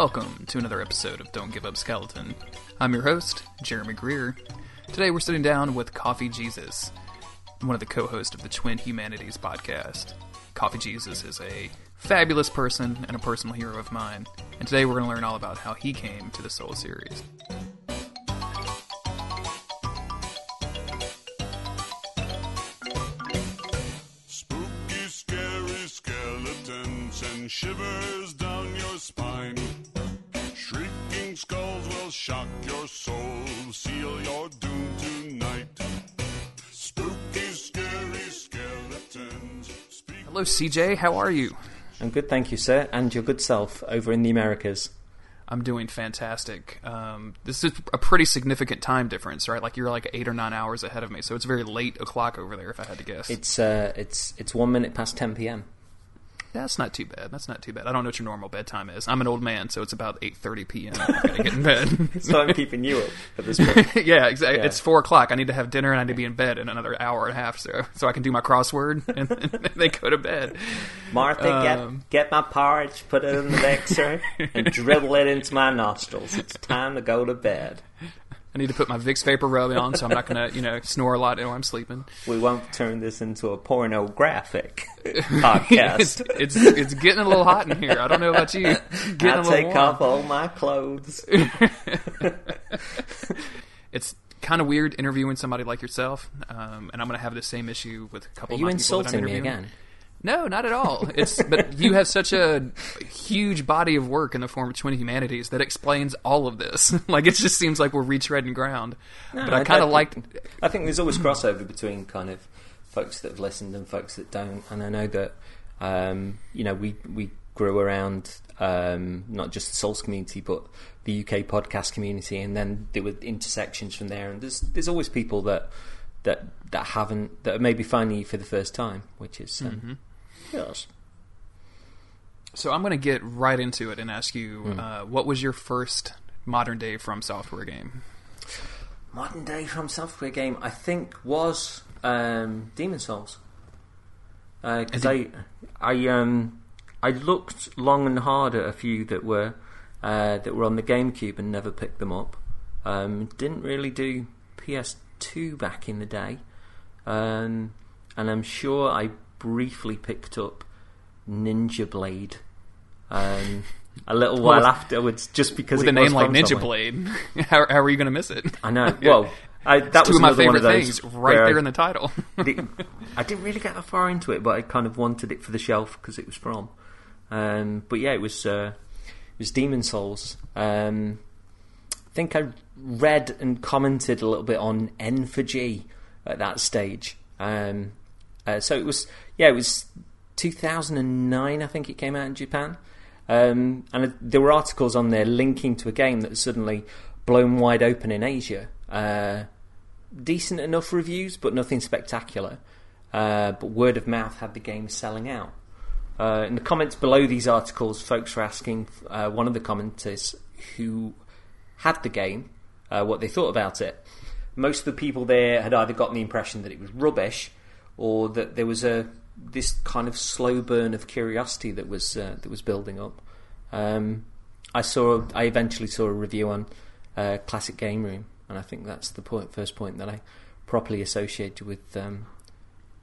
Welcome to another episode of Don't Give Up Skeleton. I'm your host, Jeremy Greer. Today we're sitting down with Coffee Jesus, one of the co-hosts of the Twin Humanities podcast. Coffee Jesus is a fabulous person and a personal hero of mine, and today we're going to learn all about how he came to the Soul Series. Shivers down your spine. Shrieking skulls will shock your soul, seal your doom tonight. Spooky, scary skeletons. Hello, CJ. How are you? I'm good, thank you, sir. And your good self over in the Americas? I'm doing fantastic. This is a pretty significant time difference, right? Like you're like 8 or 9 hours ahead of me, so it's very late o'clock over there. If I had to guess, it's 1 minute past 10 p.m. That's not too bad. I don't know what your normal bedtime is. I'm an old man, so it's about 8:30 p.m. I gotta get in bed. So I'm keeping you up at this point. Yeah, exactly. Yeah. It's 4 o'clock. I need to have dinner, and I need to be in bed in another hour and a half, so I can do my crossword and then go to bed. Martha, get my porridge, put it in the mixer, and dribble it into my nostrils. It's time to go to bed. I need to put my Vicks Vapor Rub on, so I'm not going to, snore a lot while I'm sleeping. We won't turn this into a pornographic podcast. it's getting a little hot in here. I don't know about you. I take off all my clothes. It's kind of weird interviewing somebody like yourself, and I'm going to have the same issue with a couple of my people that I'm interviewing. Are you insulting me again? No, not at all. But you have such a huge body of work in the form of Twin Humanities that explains all of this. Like, it just seems like we're retreading ground. No, but I think there's always crossover between kind of folks that have listened and folks that don't. And I know that, we grew around not just the Souls community, but the UK podcast community. And then there were intersections from there. And there's always people that are maybe finding you for the first time, which is... Yes. So I'm going to get right into it and ask you, what was your first modern-day From Software game? Modern-day From Software game, I think, was Demon's Souls. Because I looked long and hard at a few that were on the GameCube and never picked them up. Didn't really do PS2 back in the day, and I'm sure I briefly picked up Ninja Blade a little while afterwards, just because with it a name was like Ninja somewhere. Blade. How are you going to miss it? I know. Well, that was another one of those right there in the title. I didn't really get that far into it, but I kind of wanted it for the shelf because it was from. But yeah, it was Demon's Souls. I think I read and commented a little bit on N4G at that stage. So it was 2009, I think it came out in Japan. And there were articles on there linking to a game that was suddenly blown wide open in Asia. Decent enough reviews, but nothing spectacular. But word of mouth had the game selling out. In the comments below these articles, folks were asking one of the commenters who had the game, what they thought about it. Most of the people there had either gotten the impression that it was rubbish, or that there was this kind of slow burn of curiosity that was building up. I eventually saw a review on Classic Game Room, and I think that's the first point that I properly associated with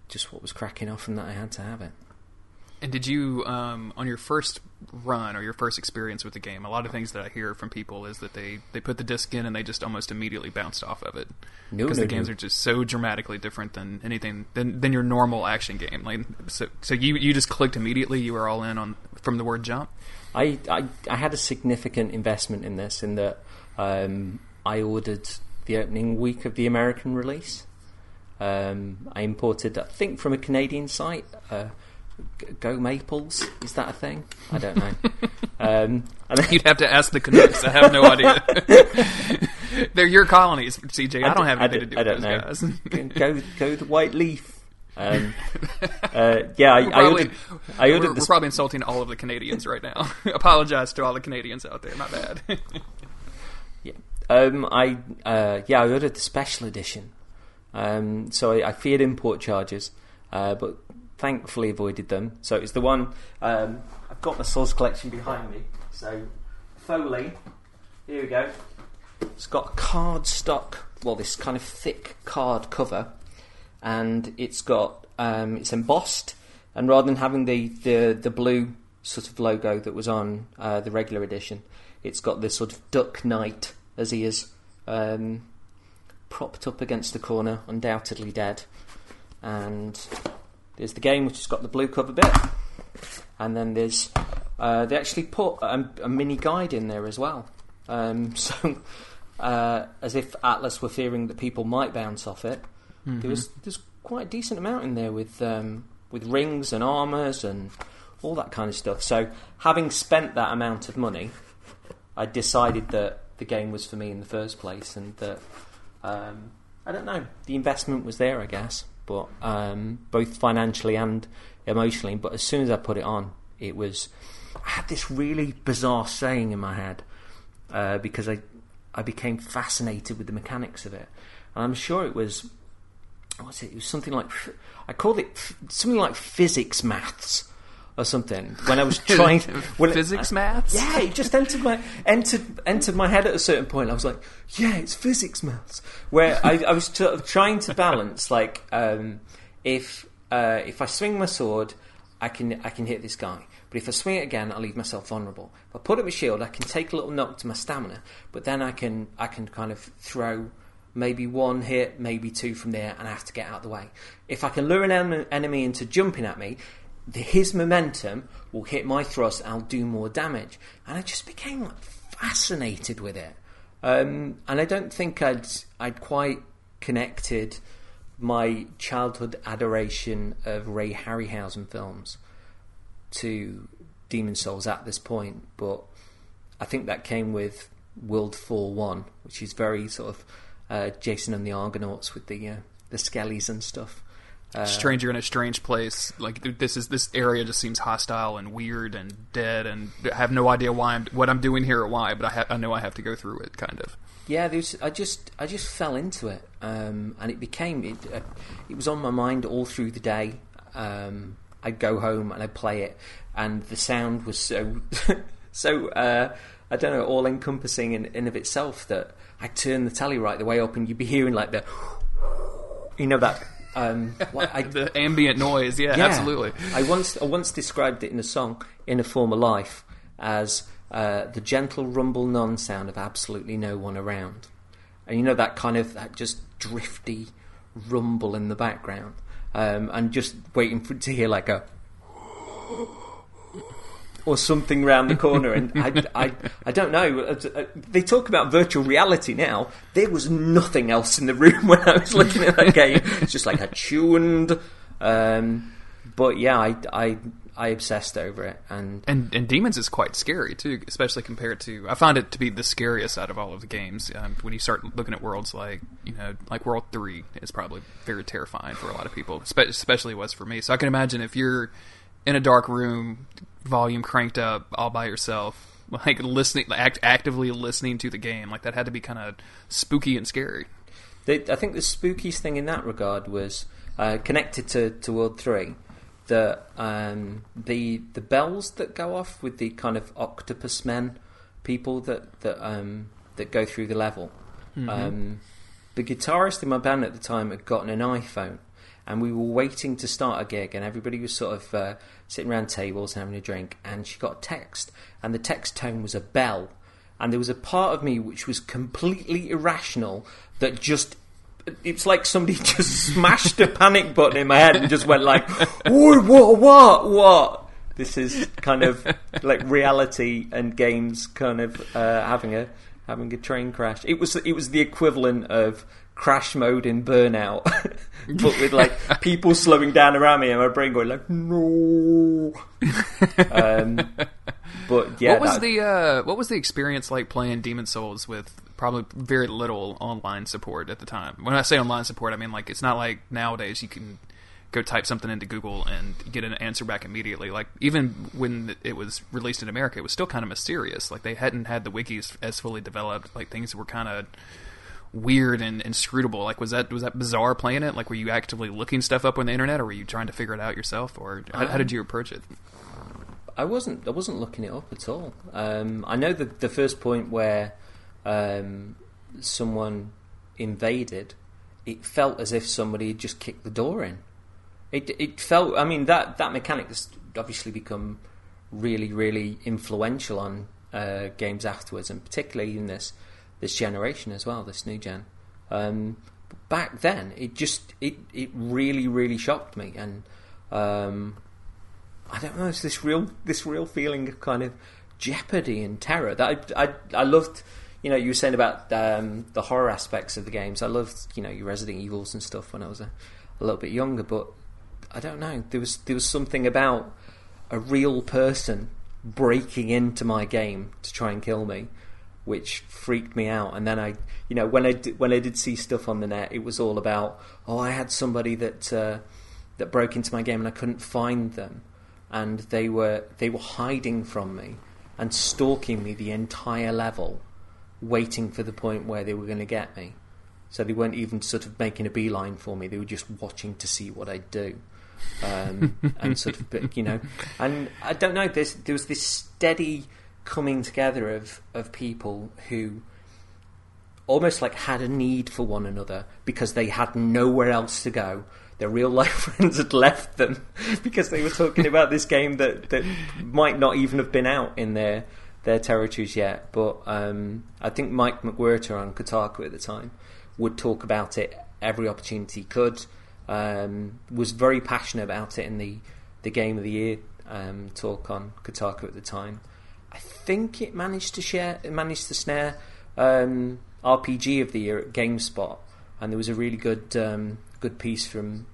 just what was cracking off, and that I had to have it. And did you, on your first run or your first experience with the game, a lot of things that I hear from people is that they put the disc in and they just almost immediately bounced off of it. Because the games are just so dramatically different than anything, than your normal action game. Like, so you just clicked immediately, you were all in on from the word jump? I had a significant investment in this, in that I ordered the opening week of the American release. I imported, I think, from a Canadian site, Go Maples, is that a thing? I don't know. And then... You'd have to ask the Canucks. I have no idea. They're your colonies, CJ. I don't have anything to do with those guys. Go the White Leaf. We're probably insulting all of the Canadians right now. Apologize to all the Canadians out there. My bad. Yeah. I ordered the special edition. So I feared import charges, but thankfully avoided them. So it's the one, I've got my Souls collection behind me, so I Foley. Here we go. It's got a cardstock, well, this kind of thick card cover, and it's got it's embossed. And rather than having the blue sort of logo that was on the regular edition, it's got this sort of Duck Knight as he is propped up against the corner, undoubtedly dead. And there's the game, which has got the blue cover bit, and then there's they actually put a mini guide in there as well. As if Atlus were fearing that people might bounce off it, mm-hmm. there's quite a decent amount in there with rings and armours and all that kind of stuff. So having spent that amount of money, I decided that the game was for me in the first place, and that I don't know, the investment was there, I guess, but both financially and emotionally. But as soon as I put it on, I had this really bizarre saying in my head. Because I became fascinated with the mechanics of it, and I'm sure it was something like, I called it something like physics maths or something when I was trying physics maths. Yeah, it just entered my head at a certain point. I was like, yeah, it's physics maths, where I was trying to balance like if I swing my sword, I can hit this guy. But if I swing it again, I'll leave myself vulnerable. If I put up my shield, I can take a little knock to my stamina, but then I can kind of throw maybe one hit, maybe two from there, and I have to get out of the way. If I can lure an enemy into jumping at me, his momentum will hit my thrust, and I'll do more damage. And I just became like fascinated with it. And I don't think I'd quite connected my childhood adoration of Ray Harryhausen films to Demon's Souls at this point, but I think that came with Worldfall 1, which is very sort of Jason and the Argonauts with the skellies and stuff. Stranger in a strange place. Like this area just seems hostile and weird and dead, and I have no idea why what I'm doing here or why, but I know I have to go through it, kind of. Yeah, I just fell into it, and it became it was on my mind all through the day. I'd go home and I'd play it, and the sound was so I don't know, all encompassing in of itself, that I'd turn the telly right the way up and you'd be hearing like the that the ambient noise. Yeah, absolutely. I once described it in a song in a former life as the gentle rumble non sound of absolutely no one around, and that kind of that just drifty rumble in the background. And just waiting to hear like a or something round the corner, and I don't know. They talk about virtual reality now. There was nothing else in the room when I was looking at that game. It's just like attuned. But yeah, I obsessed over it, and Demons is quite scary too, especially compared to. I found it to be the scariest out of all of the games. When you start looking at worlds like World 3 is probably very terrifying for a lot of people, especially was for me. So I can imagine if you're in a dark room, volume cranked up, all by yourself, like listening, actively listening to the game, like that had to be kind of spooky and scary. I think the spookiest thing in that regard was connected to World 3. That the bells that go off with the kind of octopus men people that go through the level. Mm-hmm. The guitarist in my band at the time had gotten an iPhone, and we were waiting to start a gig, and everybody was sort of sitting around tables and having a drink, and she got a text, and the text tone was a bell, and there was a part of me which was completely irrational that just. It's like somebody just smashed a panic button in my head and just went like, "Ooh, what? This is kind of like reality and games kind of having a train crash." It was the equivalent of crash mode in Burnout, but with like people slowing down around me and my brain going like, "No." But yeah, what was the experience like playing Demon's Souls with? Probably very little online support at the time. When I say online support, I mean like it's not like nowadays you can go type something into Google and get an answer back immediately. Like even when it was released in America, it was still kind of mysterious. Like they hadn't had the wikis as fully developed. Like things were kind of weird and inscrutable. Like was that bizarre playing it? Like were you actively looking stuff up on the internet, or were you trying to figure it out yourself, or how did you approach it? I wasn't looking it up at all. I know the first point where someone invaded, it felt as if somebody had just kicked the door in. It felt, I mean, that mechanic has obviously become really, really influential on games afterwards, and particularly in this generation as well, this new gen. Back then, it really, really shocked me, and I don't know, it's this real feeling of kind of jeopardy and terror that I loved. You know, you were saying about the horror aspects of the games. I loved, you know, your Resident Evils and stuff when I was a little bit younger, but I don't know, there was something about a real person breaking into my game to try and kill me, which freaked me out. And then I, you know, when I did see stuff on the net, it was all about, oh, I had somebody that broke into my game and I couldn't find them, and they were hiding from me and stalking me the entire level, waiting for the point where they were going to get me. So they weren't even sort of making a beeline for me, they were just watching to see what I'd do. And sort of, you know, and I don't know, there was this steady coming together of people who almost like had a need for one another because they had nowhere else to go. Their real life friends had left them because they were talking about this game that might not even have been out in their territories yet. But I think Mike McWhirter on Kotaku at the time would talk about it every opportunity he could. Was very passionate about it in the Game of the Year talk on Kotaku at the time. I think it managed to snare RPG of the Year at GameSpot, and there was a really good piece from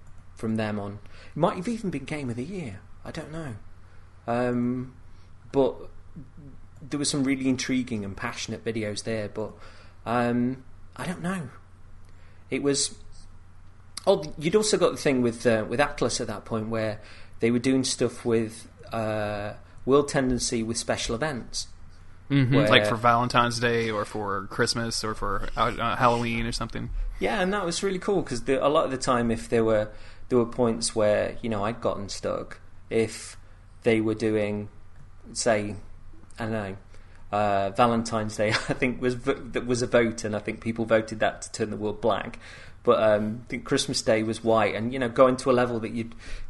them on. It might have even been Game of the Year. I don't know, but there was some really intriguing and passionate videos there. But I don't know. It was. Oh, you'd also got the thing with Atlus at that point where they were doing stuff with World Tendency with special events. Mm-hmm. Where, like for Valentine's Day or for Christmas or for Halloween or something. Yeah, and that was really cool because a lot of the time if there were points where, you know, I'd gotten stuck, if they were doing, say, I don't know, Valentine's Day, I think was a vote, and I think people voted that to turn the world black. But I think Christmas Day was white, and, you know, going to a level that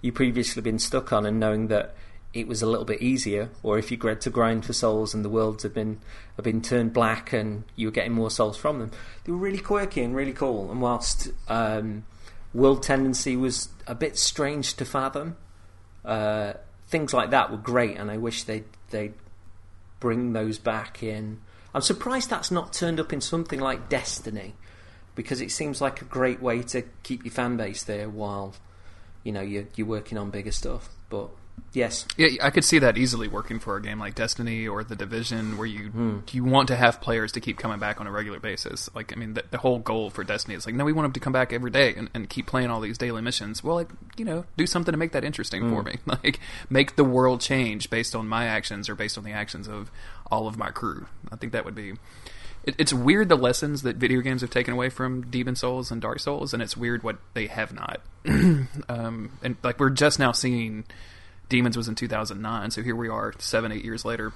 you previously been stuck on and knowing that it was a little bit easier, or if you had to grind for souls and the worlds have been turned black and you were getting more souls from them, they were really quirky and really cool. And whilst World Tendency was a bit strange to fathom, things like that were great, and I wish they'd bring those back in. I'm surprised that's not turned up in something like Destiny, because it seems like a great way to keep your fan base there while, you know, you're working on bigger stuff. But yes, yeah, I could see that easily working for a game like Destiny or The Division, where you want to have players to keep coming back on a regular basis. Like, I mean, the whole goal for Destiny is like, no, we want them to come back every day and keep playing all these daily missions. Well, like, you know, do something to make that interesting for me. Like, make the world change based on my actions or based on the actions of all of my crew. I think that would be. It's weird the lessons that video games have taken away from Demon's Souls and Dark Souls, and it's weird what they have not. And like we're just now seeing, Demons was in 2009, so here we are 7-8 years later.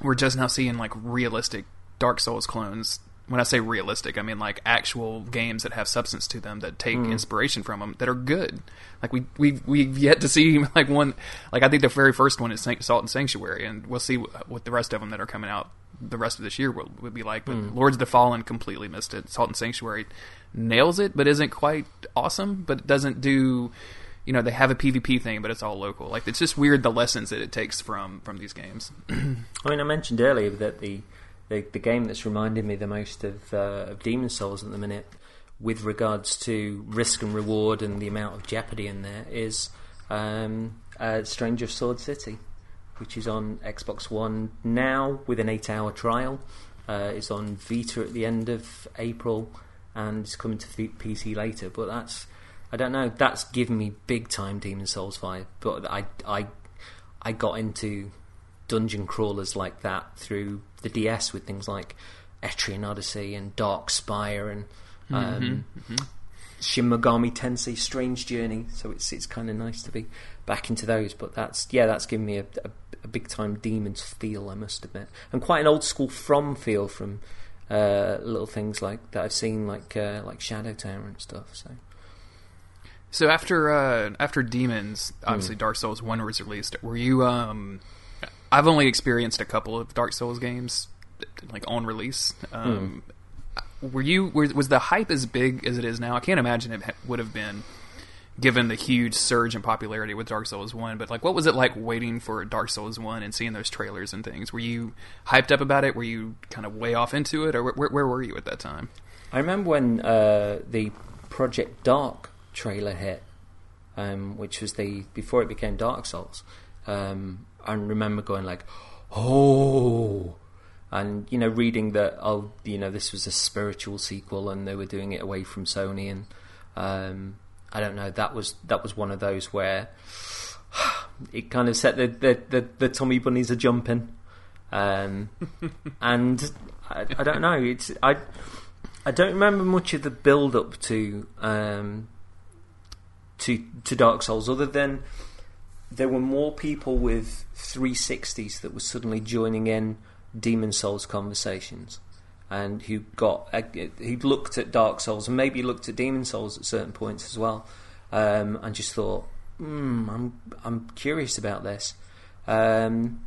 We're just now seeing like realistic Dark Souls clones. When I say realistic, I mean like actual games that have substance to them, that take inspiration from them, that are good. Like we've yet to see like one. Like I think the very first one is Salt and Sanctuary, and we'll see what the rest of them that are coming out the rest of this year will be like. But Lords of the Fallen completely missed it. Salt and Sanctuary nails it, but isn't quite awesome, but it doesn't do, you know, they have a PvP thing, but it's all local. Like, it's just weird the lessons that it takes from these games. I mean, I mentioned earlier that the game that's reminded me the most of Demon's Souls at the minute, with regards to risk and reward and the amount of jeopardy in there, is Stranger of Sword City, which is on Xbox One now with an 8-hour trial. It's on Vita at the end of April, and it's coming to PC later. But that's, I don't know, that's given me big time Demon's Souls 5. But I got into dungeon crawlers like that through the DS with things like Etrian Odyssey and Dark Spire and Shin Megami Tensei Strange Journey, so it's kind of nice to be back into those. But that's given me a big time Demons feel, I must admit, and quite an old school From feel from little things like that I've seen, like Shadowtown and stuff. So after Demons, obviously Dark Souls 1 was released. Were you? I've only experienced a couple of Dark Souls games, like on release. Was the hype as big as it is now? I can't imagine it would have been, given the huge surge in popularity with Dark Souls 1, but what was it like waiting for Dark Souls 1 and seeing those trailers and things? Were you hyped up about it? Were you kind of way off into it? Or where were you at that time? I remember when the Project Dark trailer hit, which was before it became Dark Souls. I remember going like, oh... And, reading that, this was a spiritual sequel and they were doing it away from Sony. And I don't know, that was one of those where it kind of set the tummy bunnies a jumping. And I don't know, I don't remember much of the build up to Dark Souls, other than there were more people with 360s that were suddenly joining in Demon's Souls conversations, and who looked at Dark Souls and maybe looked at Demon's Souls at certain points as well, and just thought, I'm curious about this. So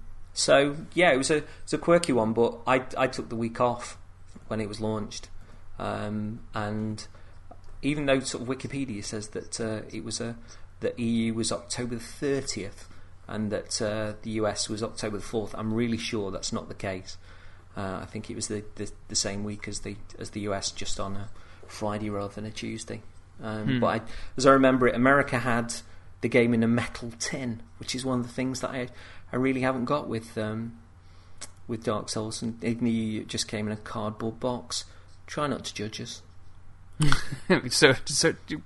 yeah, it was a quirky one, but I took the week off when it was launched, and even though sort of Wikipedia says that the EU was October the 30th. And that the US was October the 4th. I'm really sure that's not the case. I think it was the same week as the US, just on a Friday rather than a Tuesday. But as I remember it, America had the game in a metal tin, which is one of the things that I really haven't got with Dark Souls. And in the EU, it just came in a cardboard box. Try not to judge us. So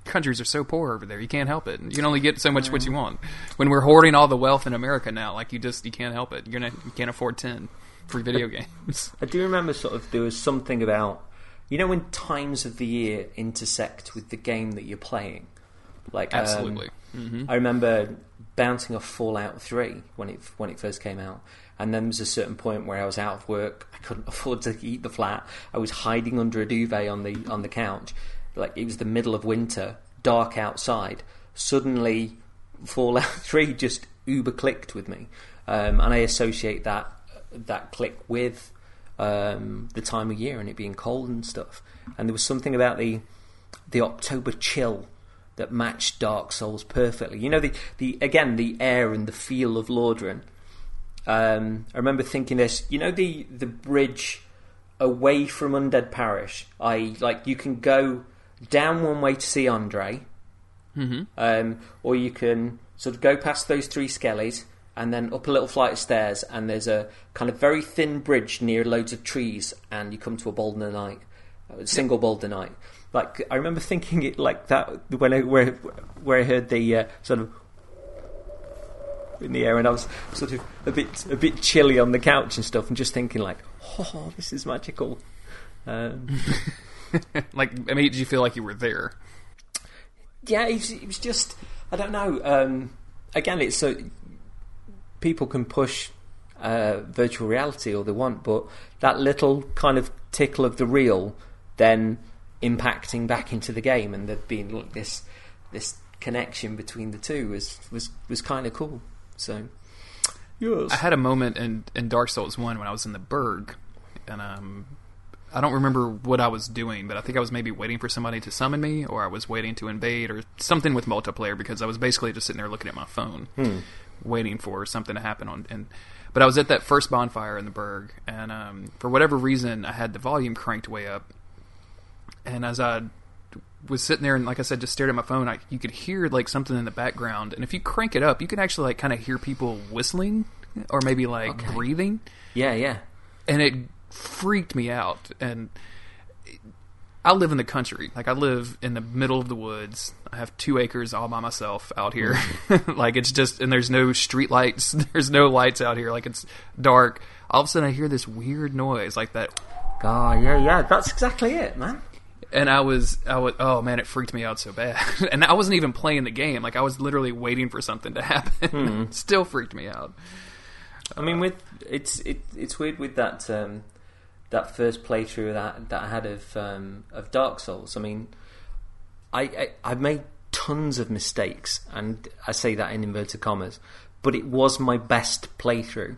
countries are so poor over there, you can't help it. You can only get so much what you want. When we're hoarding all the wealth in America now, you can't help it. You can't afford 10 free video games. I do remember there was something about, when times of the year intersect with the game that you're playing. Absolutely. I remember bouncing off Fallout 3 when it first came out. And then there was a certain point where I was out of work. I couldn't afford to heat the flat. I was hiding under a duvet on the couch. It was the middle of winter, dark outside. Suddenly, Fallout 3 just uber clicked with me, and I associate that click with the time of year and it being cold and stuff. And there was something about the October chill that matched Dark Souls perfectly. The air and the feel of Lordaeron. I remember thinking this, the bridge away from Undead Parish, you can go down one way to see Andre, or you can sort of go past those three skellies and then up a little flight of stairs, and there's a kind of very thin bridge near loads of trees, and you come to Balder Knight. I remember thinking it like that when where I heard the sort of in the air, and I was sort of a bit chilly on the couch and stuff, and just thinking this is magical. Did you feel like you were there? Yeah, it was just, I don't know. Again, it's so people can push virtual reality all they want, but that little kind of tickle of the real then impacting back into the game, and there being this connection between the two was kind of cool. So, yes. I had a moment in Dark Souls 1 when I was in the Burg, and I don't remember what I was doing, but I think I was maybe waiting for somebody to summon me, or I was waiting to invade, or something with multiplayer, because I was basically just sitting there looking at my phone, waiting for something to happen. But I was at that first bonfire in the Burg, and for whatever reason, I had the volume cranked way up, and as I was sitting there and, like I said, just stared at my phone, you could hear something in the background, and if you crank it up, you can actually kind of hear people whistling or maybe breathing. Yeah. And it freaked me out. And I live in the country. I live in the middle of the woods. I have 2 acres all by myself out here. It's just, and there's no street lights. There's no lights out here. It's dark. All of a sudden I hear this weird noise that. God, yeah. That's exactly it, man. And I was, oh man, it freaked me out so bad. And I wasn't even playing the game. Like, I was literally waiting for something to happen. Mm. Still freaked me out. I mean, with it's weird with that that first playthrough that I had of Dark Souls. I mean, I made tons of mistakes, and I say that in inverted commas, but it was my best playthrough.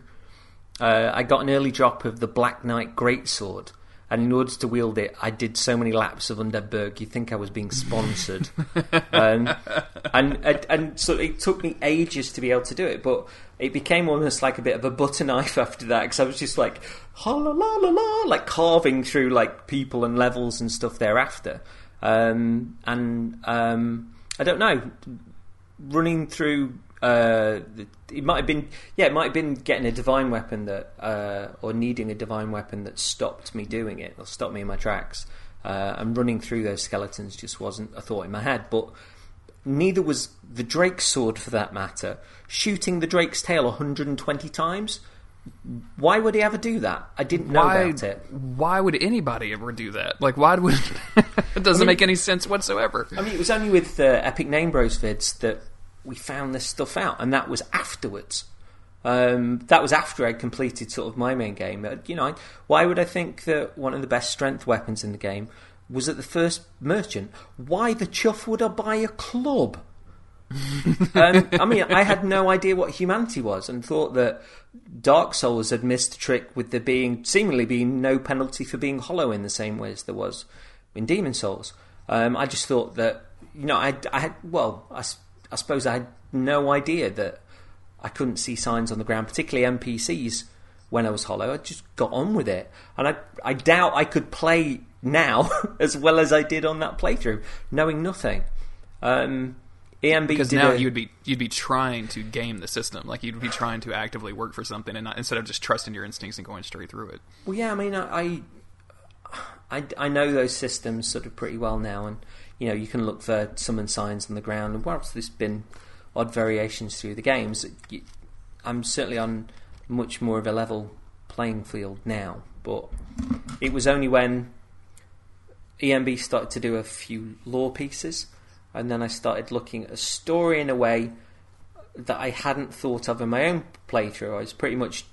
I got an early drop of the Black Knight Greatsword, and in order to wield it, I did so many laps of Undead Burg, you'd think I was being sponsored. And so it took me ages to be able to do it, but it became almost like a bit of a butter knife after that, because I was just like, ha la la la la, like carving through like people and levels and stuff thereafter. I don't know, running through... It might have been getting a divine weapon that, or needing a divine weapon that stopped me doing it, or stopped me in my tracks. And running through those skeletons just wasn't a thought in my head. But neither was the Drake's sword, for that matter. Shooting the Drake's tail 120 times. Why would he ever do that? I didn't know about it. Why would anybody ever do that? Like, why would? It doesn't make any sense whatsoever. I mean, it was only with the Epic Name Bros vids that we found this stuff out, and that was afterwards. That was after I'd completed sort of my main game. You know, why would I think that one of the best strength weapons in the game was at the first merchant? Why the chuff would I buy a club? I mean, I had no idea what humanity was, and thought that Dark Souls had missed a trick with there being seemingly being no penalty for being hollow in the same way as there was in Demon's Souls. I just thought that, you know, I suppose I had no idea that I couldn't see signs on the ground, particularly NPCs, when I was hollow. I just got on with it. And I doubt I could play now as well as I did on that playthrough, knowing nothing. Because now you'd be trying to game the system. Like, you'd be trying to actively work for something, and not, instead of just trusting your instincts and going straight through it. Well, yeah, I mean, I know those systems sort of pretty well now, and... You know, you can look for summon signs on the ground, and whilst there's been odd variations through the games, I'm certainly on much more of a level playing field now. But it was only when EMB started to do a few lore pieces, and then I started looking at a story in a way that I hadn't thought of in my own playthrough. I was pretty much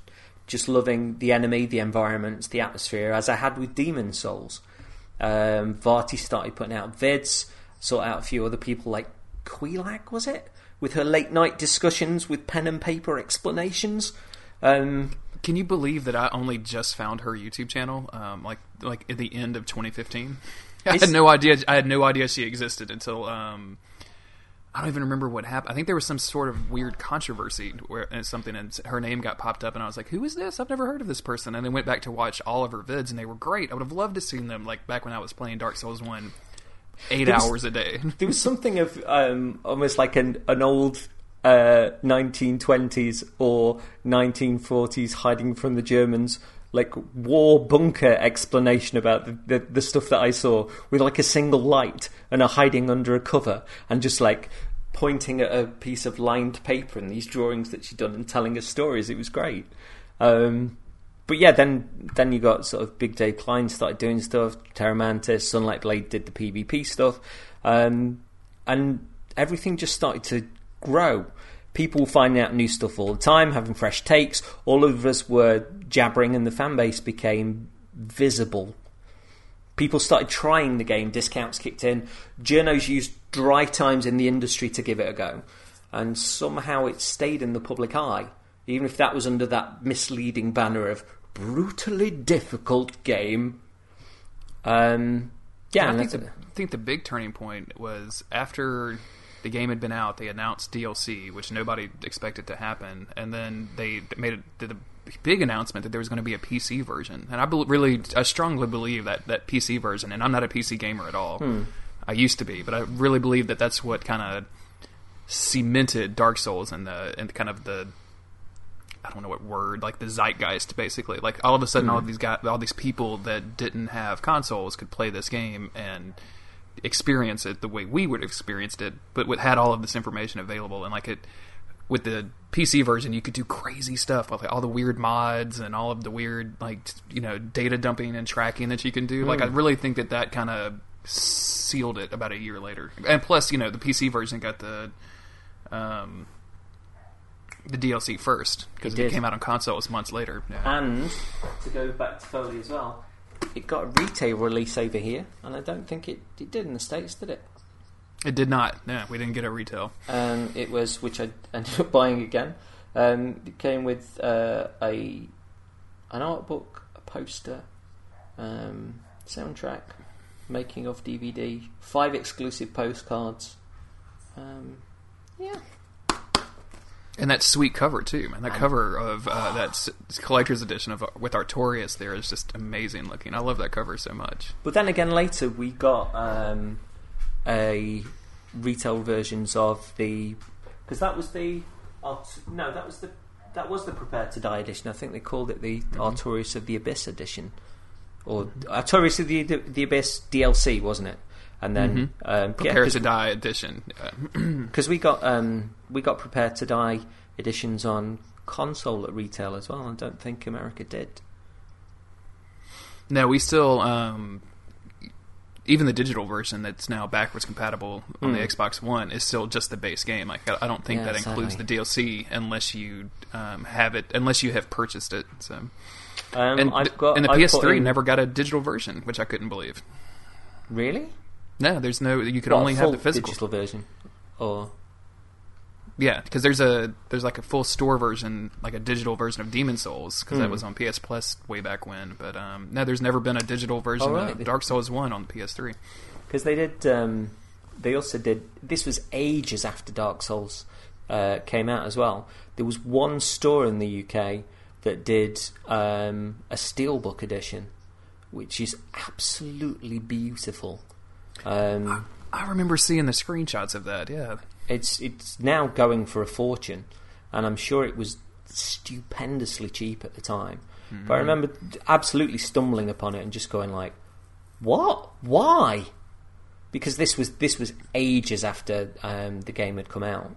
just loving the enemy, the environments, the atmosphere, as I had with Demon's Souls. Varty started putting out vids, sought out a few other people like Quilak, was it? With her late night discussions with pen and paper explanations. Can you believe that I only just found her YouTube channel, like at the end of 2015? I had no idea she existed until, I don't even remember what happened. I think there was some sort of weird controversy and her name got popped up, and I was like, "Who is this? I've never heard of this person." And then went back to watch all of her vids, and they were great. I would have loved to seen them like back when I was playing Dark Souls 1, 8 hours a day. There was something of almost like an old 1920s or 1940s hiding from the Germans, like war bunker explanation about the stuff that I saw, with like a single light and a hiding under a cover and just like pointing at a piece of lined paper and these drawings that she'd done and telling her stories. It was great. But yeah, then you got sort of Big Dave Klein started doing stuff, Terra Mantis, Sunlight Blade did the PvP stuff, and everything just started to grow. People finding out new stuff all the time, having fresh takes. All of us were jabbering, and the fan base became visible. People started trying the game. Discounts kicked in. Journos used dry times in the industry to give it a go. And somehow it stayed in the public eye, even if that was under that misleading banner of brutally difficult game. Yeah, I think the big turning point was after... The game had been out. They announced DLC, which nobody expected to happen, and then they did a big announcement that there was going to be a PC version. And I strongly believe that PC version. And I'm not a PC gamer at all. I used to be, but I really believe that that's what kind of cemented Dark Souls and kind of the, I don't know what word, like the zeitgeist, basically. Like all of a sudden, all these people that didn't have consoles could play this game and experience it the way we would have experienced it, but had all of this information available. And like it, with the PC version, you could do crazy stuff with like all the weird mods and all of the weird, like, you know, data dumping and tracking that you can do. Like, I really think that kind of sealed it about a year later. And plus, you know, the PC version got the DLC first, because it came out on consoles months later. Yeah. And to go back to Foley as well, it got a retail release over here, and I don't think it did in the States, did it? It did not. No, we didn't get a retail. It was, which I ended up buying again. It came with an art book, a poster, soundtrack, making of DVD, 5 exclusive postcards. Yeah. And that sweet cover too, man. That cover of that collector's edition of with Artorias there is just amazing looking. I love that cover so much. But then again, later we got a retail versions of the, because that was the that was the Prepare to Die edition. I think they called it the Artorias of the Abyss edition, or Artorias of the Abyss DLC, wasn't it? And then Prepare to Die edition, because we got Prepare to Die editions on console at retail as well. I don't think America did. No, we still even the digital version that's now backwards compatible on the Xbox One is still just the base game. Like I don't think that includes the DLC unless you have it, unless you have purchased it. So and the PS3 never got a digital version, which I couldn't believe. Really? No, there's no. You could only have the physical digital version, or yeah, because there's like a full store version, like a digital version of Demon's Souls, because that was on PS Plus way back when. But no, there's never been a digital version of Dark Souls 1 on the PS3. Because they did, they also did. This was ages after Dark Souls came out as well. There was one store in the UK that did a steelbook edition, which is absolutely beautiful. I remember seeing the screenshots of that. Yeah, it's now going for a fortune, and I'm sure it was stupendously cheap at the time. Mm-hmm. But I remember absolutely stumbling upon it and just going like, "What? Why?" Because this was ages after the game had come out,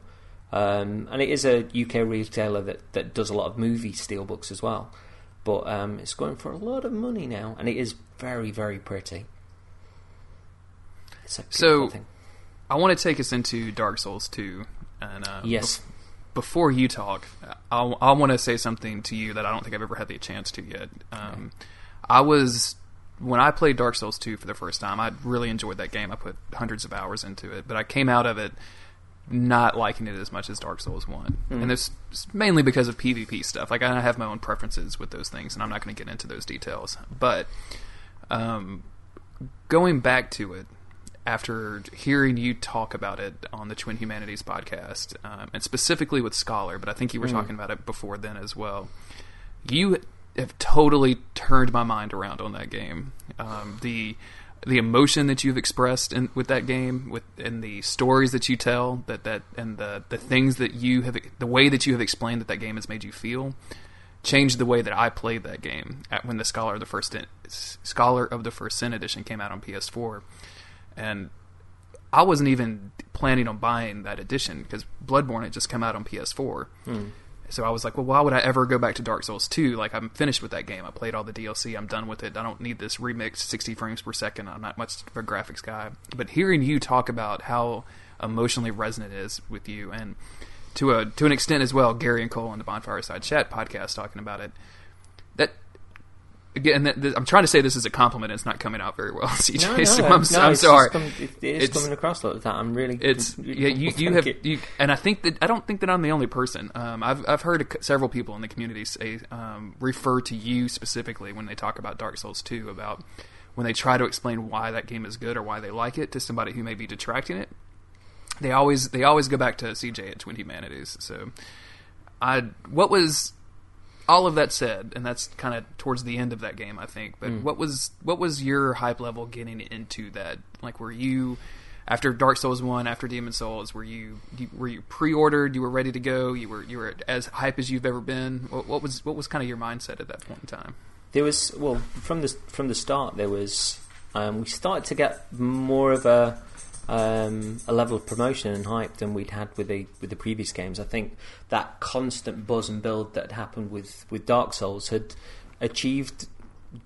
and it is a UK retailer that does a lot of movie steelbooks as well. But it's going for a lot of money now, and it is very, very pretty. So, I want to take us into Dark Souls 2, and yes. Before you talk, I want to say something to you that I don't think I've ever had the chance to yet. Okay. When I played Dark Souls 2 for the first time, I really enjoyed that game. I put hundreds of hours into it, but I came out of it not liking it as much as Dark Souls 1. Mm. And it's mainly because of PvP stuff. Like, I have my own preferences with those things, and I'm not going to get into those details. But going back to it, after hearing you talk about it on the Twin Humanities podcast, and specifically with Scholar, but I think you were talking about it before then as well, you have totally turned my mind around on that game. The emotion that you've expressed with that game, and the stories that you tell, and the things that you have, the way that you have explained that game has made you feel, changed the way that I played that game when the Scholar of the First Sin edition came out on PS4. And I wasn't even planning on buying that edition because Bloodborne had just come out on PS4. So I was like, well, why would I ever go back to Dark Souls 2? Like, I'm finished with that game. I played all the DLC. I'm done with it. I don't need this remixed 60 frames per second. I'm not much of a graphics guy. But hearing you talk about how emotionally resonant it is with you, and to an extent as well, Gary and Cole on the Bonfire Side Chat podcast talking about it, that... Again, I'm trying to say this is a compliment. It's not coming out very well, CJ. I'm sorry. It's coming across like that. I'm really. It's yeah. You have, and I think that I don't think that I'm the only person. I've heard several people in the community say refer to you specifically when they talk about Dark Souls 2, about when they try to explain why that game is good or why they like it to somebody who may be detracting it. They always go back to CJ at Twin Humanities. So, all of that said, and that's kind of towards the end of that game, I think, but what was your hype level getting into that? Like, were you, after Dark Souls 1, after Demon's Souls, were you pre-ordered, you were ready to go, you were as hype as you've ever been? What was kind of your mindset at that point in time? There was, well, from the start, there was, we started to get more of a level of promotion and hype than we'd had with the previous games. I think that constant buzz and build that happened with Dark Souls had achieved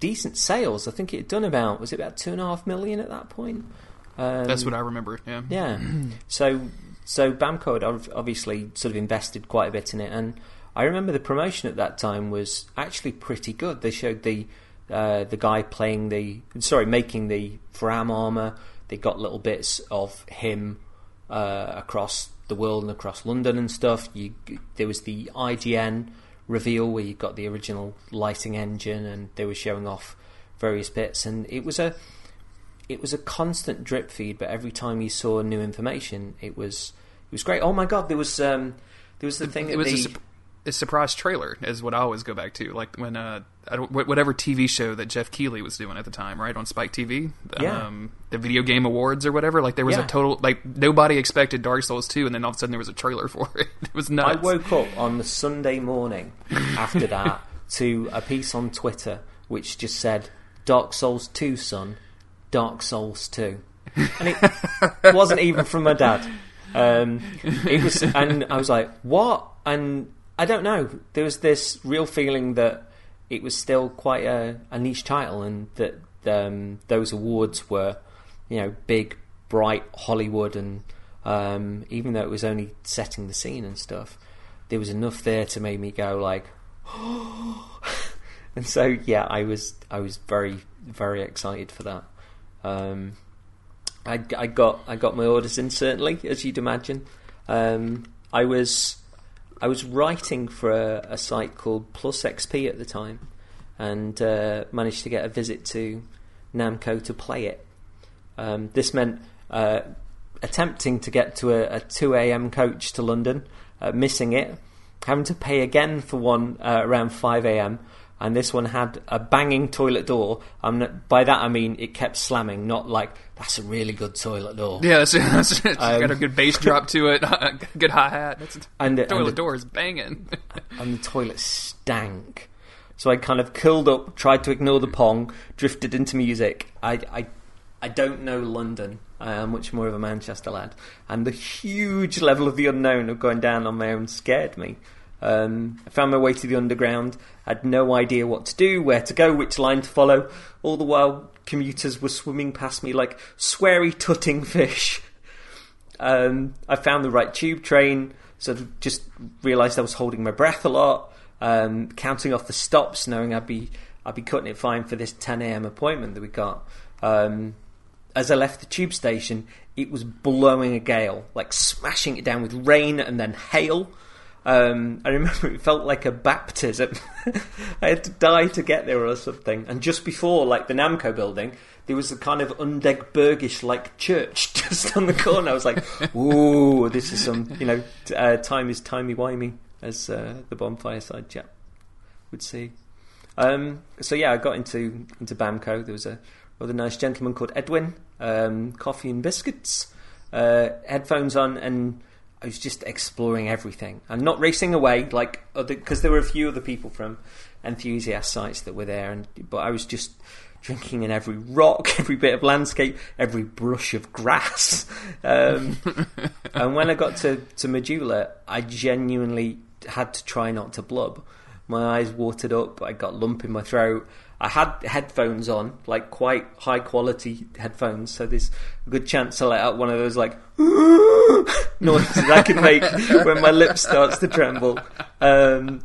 decent sales. I think it had done about, was it about 2.5 million at that point? That's what I remember, yeah. Yeah. So Bamco had obviously sort of invested quite a bit in it, and I remember the promotion at that time was actually pretty good. They showed the guy playing making the Vram armor. They got little bits of him across the world and across London and stuff. There was the IGN reveal where you got the original lighting engine, and they were showing off various bits. And it was a constant drip feed, but every time you saw new information, it was great. Oh my God, there was the thing. It was a surprise trailer is what I always go back to, like when whatever TV show that Jeff Keighley was doing at the time, right, on Spike TV, the Video Game Awards or whatever, like there was a total, like nobody expected Dark Souls 2, and then all of a sudden there was a trailer for it. It was nuts. I woke up on the Sunday morning after that to a piece on Twitter which just said, Dark Souls 2 son, Dark Souls 2, and it wasn't even from my dad. It was, and I was like, what? And I don't know. There was this real feeling that it was still quite a niche title, and that those awards were, you know, big, bright Hollywood, and even though it was only setting the scene and stuff, there was enough there to make me go like, oh. And so yeah, I was very, very excited for that. I got my orders in, certainly, as you'd imagine. I was writing for a site called Plus XP at the time, and managed to get a visit to Namco to play it. This meant attempting to get to a 2 a.m. coach to London, missing it, having to pay again for one around 5 a.m, and this one had a banging toilet door. By that I mean it kept slamming, not like, that's a really good toilet door. Yeah, that's got a good bass drop to it, a good hi-hat. The toilet door is banging. And the toilet stank. So I kind of curled up, tried to ignore the pong, drifted into music. I don't know London. I am much more of a Manchester lad. And the huge level of the unknown of going down on my own scared me. I found my way to the underground. I had no idea what to do, where to go, which line to follow. All the while, commuters were swimming past me like sweary tutting fish. I found the right tube train, sort of just realised I was holding my breath a lot, counting off the stops, knowing I'd be cutting it fine for this 10 a.m. appointment that we got. As I left the tube station, it was blowing a gale, like smashing it down with rain and then hail. I remember it felt like a baptism. I had to die to get there or something. And just before, like, the Namco building, there was a kind of Undegbergish-like church just on the corner. I was like, ooh, this is some, you know, time is timey-wimey, as the Bonfire Side Chat would see. So, yeah, I got into Bamco. There was a rather nice gentleman called Edwin, coffee and biscuits, headphones on, and I was just exploring everything and not racing away like other, because there were a few other people from enthusiast sites that were there, but I was just drinking in every rock, every bit of landscape, every brush of grass. And when I got to Medulla, I genuinely had to try not to blub. My eyes watered up, I got a lump in my throat. I had headphones on, like quite high quality headphones, so there's a good chance to let out one of those like noises I can make when my lip starts to tremble. I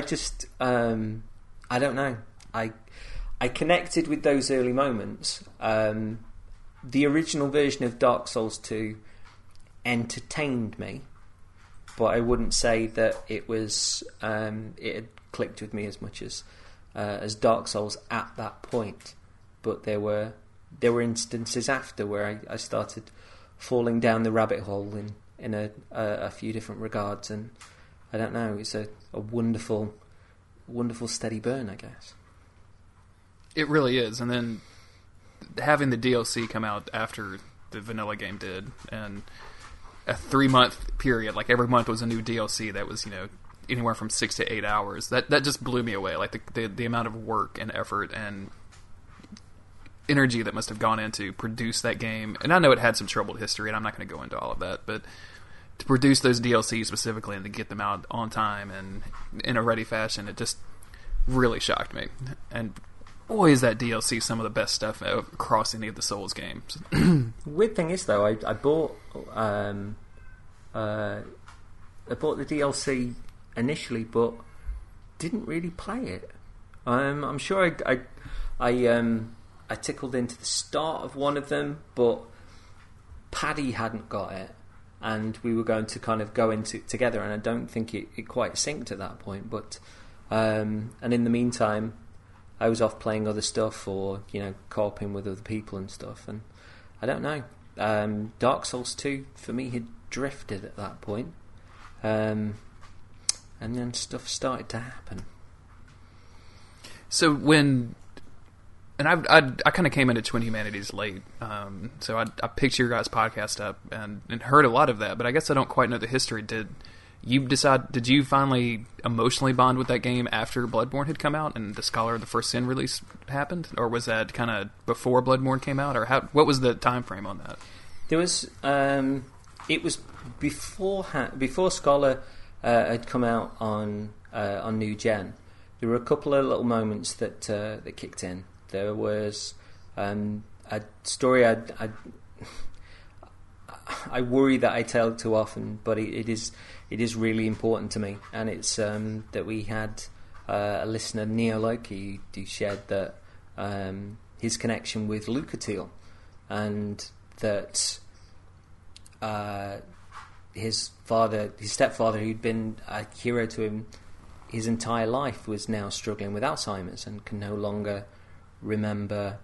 just I don't know. I connected with those early moments. The original version of Dark Souls 2 entertained me, but I wouldn't say that it was it had clicked with me as much as Dark Souls at that point. But there were instances after where I started falling down the rabbit hole in a few different regards, and I don't know, it's a wonderful steady burn, I guess. It really is. And then having the DLC come out after the vanilla game did, and a 3-month period, like every month was a new DLC that was, you know, anywhere from 6 to 8 hours. That just blew me away. Like the amount of work and effort and energy that must have gone into produce that game. And I know it had some troubled history, and I'm not going to go into all of that, but to produce those DLC specifically and to get them out on time and in a ready fashion, it just really shocked me. And boy, is that DLC some of the best stuff across any of the Souls games. Weird thing is, though, I bought the DLC initially, but didn't really play it. I'm sure I tickled into the start of one of them, but Paddy hadn't got it, and we were going to kind of go into it together, and I don't think it quite synced at that point. But and in the meantime, I was off playing other stuff or, you know, co-oping with other people and stuff, and I don't know. Dark Souls 2 for me had drifted at that point, and then stuff started to happen. So when, and I kind of came into Twin Humanities late, so I picked your guys' podcast up and heard a lot of that, but I guess I don't quite know the history. Did you finally emotionally bond with that game after Bloodborne had come out and the Scholar of the First Sin release happened, or was that kind of before Bloodborne came out, or what was the time frame on that? There was it was before Scholar had come out on New Gen. There were a couple of little moments that kicked in. There was a story I worry that I tell too often, but it is really important to me, and it's that we had a listener, Neo Loki, who shared that his connection with Lucatiel, and that his stepfather, who'd been a hero to him his entire life, was now struggling with Alzheimer's and can no longer remember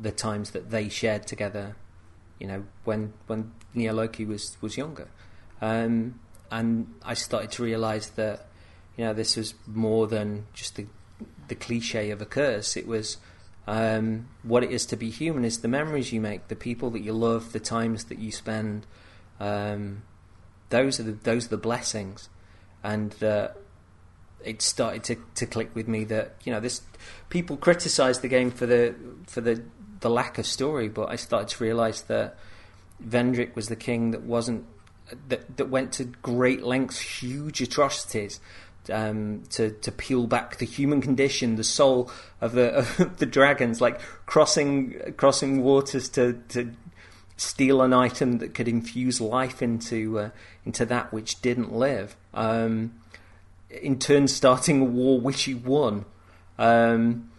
the times that they shared together, you know, when Neo Loki was younger. And I started to realise that, you know, this was more than just the cliche of a curse. It was what it is to be human is the memories you make, the people that you love, the times that you spend. Those are the blessings. And it started to click with me that, you know, this people criticise the game for the lack of story, but I started to realise that Vendrick was the king that went to great lengths, huge atrocities, to peel back the human condition, the soul of the dragons, like crossing waters to steal an item that could infuse life into that which didn't live. In turn, starting a war which he won, and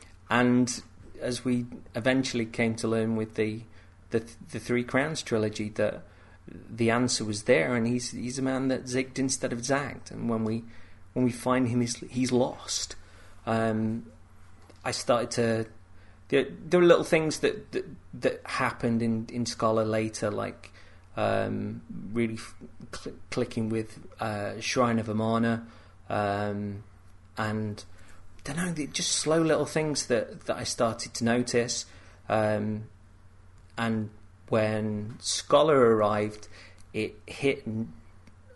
as we eventually came to learn with the Three Crowns trilogy, that the answer was there, and he's a man that zigged instead of zagged. And when we find him, he's lost. I started to there were little things that happened in Scholar later, like really clicking with Shrine of Amarna. And I don't know, just slow little things that I started to notice. And when Scholar arrived, it hit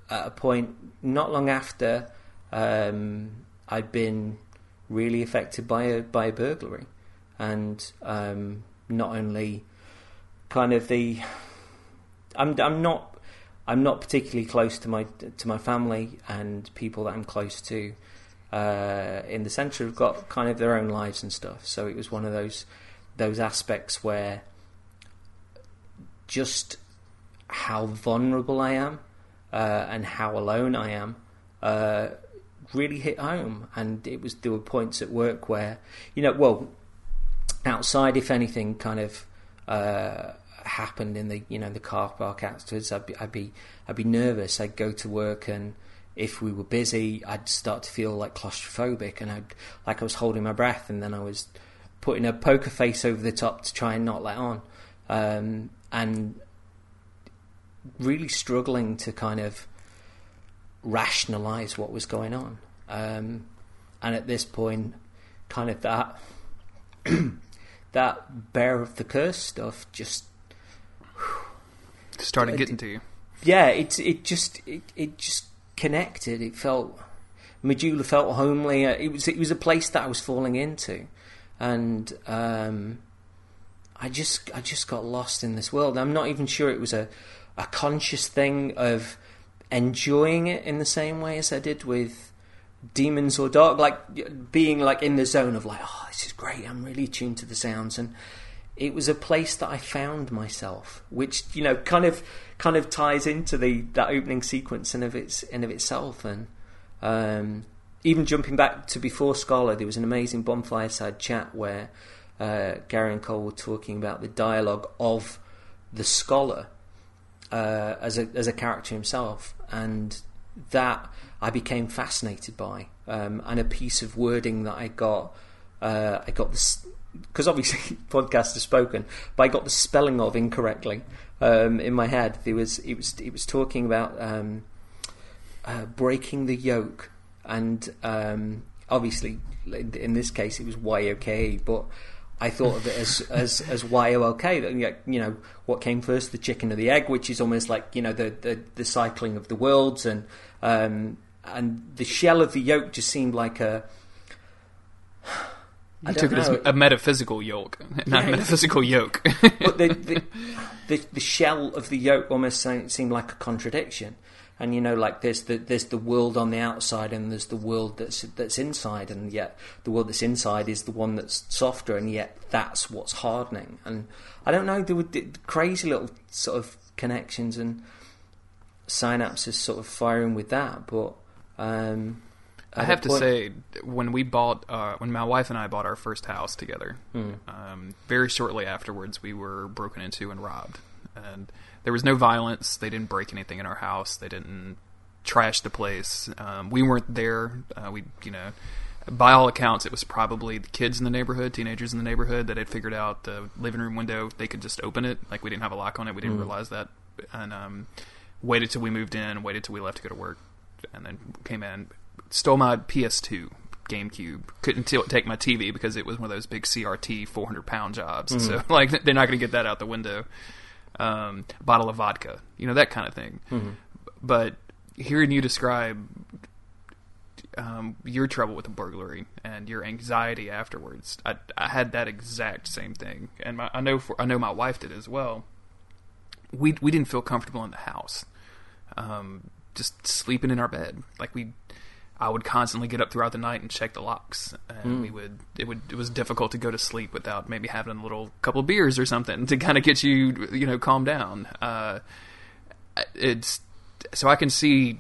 at a point not long after I'd been really affected by a burglary, and not only kind of the I'm not particularly close to my family, and people that I'm close to in the centre have got kind of their own lives and stuff. So it was one of those aspects where just how vulnerable I am and how alone I am really hit home. And there were points at work where, you know, well, outside, if anything, kind of happened in the, you know, the car park afterwards, I'd be nervous. I'd go to work, and if we were busy, I'd start to feel like claustrophobic, and I was holding my breath, and then I was putting a poker face over the top to try and not let on, and really struggling to kind of rationalise what was going on. And at this point, kind of that that bear of the curse stuff just started getting to you. Yeah, it just connected. It felt, Medulla felt homely. It was a place that I was falling into, and I just got lost in this world. I'm not even sure it was a conscious thing of enjoying it in the same way as I did with demons or dark, like being like in the zone of like, oh, this is great, I'm really tuned to the sounds. And it was a place that I found myself, which, you know, kind of ties into that opening sequence in of itself. And even jumping back to before Scholar, there was an amazing Bonfire Side Chat where Gary and Cole were talking about the dialogue of the Scholar as a character himself, and that I became fascinated by, and a piece of wording that I got this, because obviously podcasts are spoken, but I got the spelling of incorrectly in my head. It was talking about breaking the yoke, and obviously in this case it was Y-O-K-E, but I thought of it as Y-O-L-K, you know, what came first, the chicken or the egg, which is almost like, you know, the cycling of the worlds. And and the shell of the yolk just seemed like I took it as a metaphysical yolk, not a metaphysical yolk. But the shell of the yolk almost seemed like a contradiction. And, you know, like there's the world on the outside and there's the world that's inside, and yet the world that's inside is the one that's softer, and yet that's what's hardening. And I don't know, there were crazy little sort of connections and synapses sort of firing with that. But I have to say, when my wife and I bought our first house together, very shortly afterwards we were broken into and robbed. And there was no violence. They didn't break anything in our house. They didn't trash the place. We weren't there. By all accounts, it was probably the kids in the neighborhood, teenagers in the neighborhood, that had figured out the living room window, they could just open it. Like, we didn't have a lock on it. We didn't realize that. And waited till we moved in, waited till we left to go to work, and then came in, stole my PS2, GameCube. Couldn't take my TV because it was one of those big CRT 400-pound jobs. So, like, they're not going to get that out the window. Bottle of vodka, you know, that kind of thing. But hearing you describe your trouble with the burglary and your anxiety afterwards, I had that exact same thing, and I know my wife did as well. We didn't feel comfortable in the house, just sleeping in our bed. Like, I would constantly get up throughout the night and check the locks, and it was difficult to go to sleep without maybe having a little couple of beers or something to kind of get you calm down. So I can see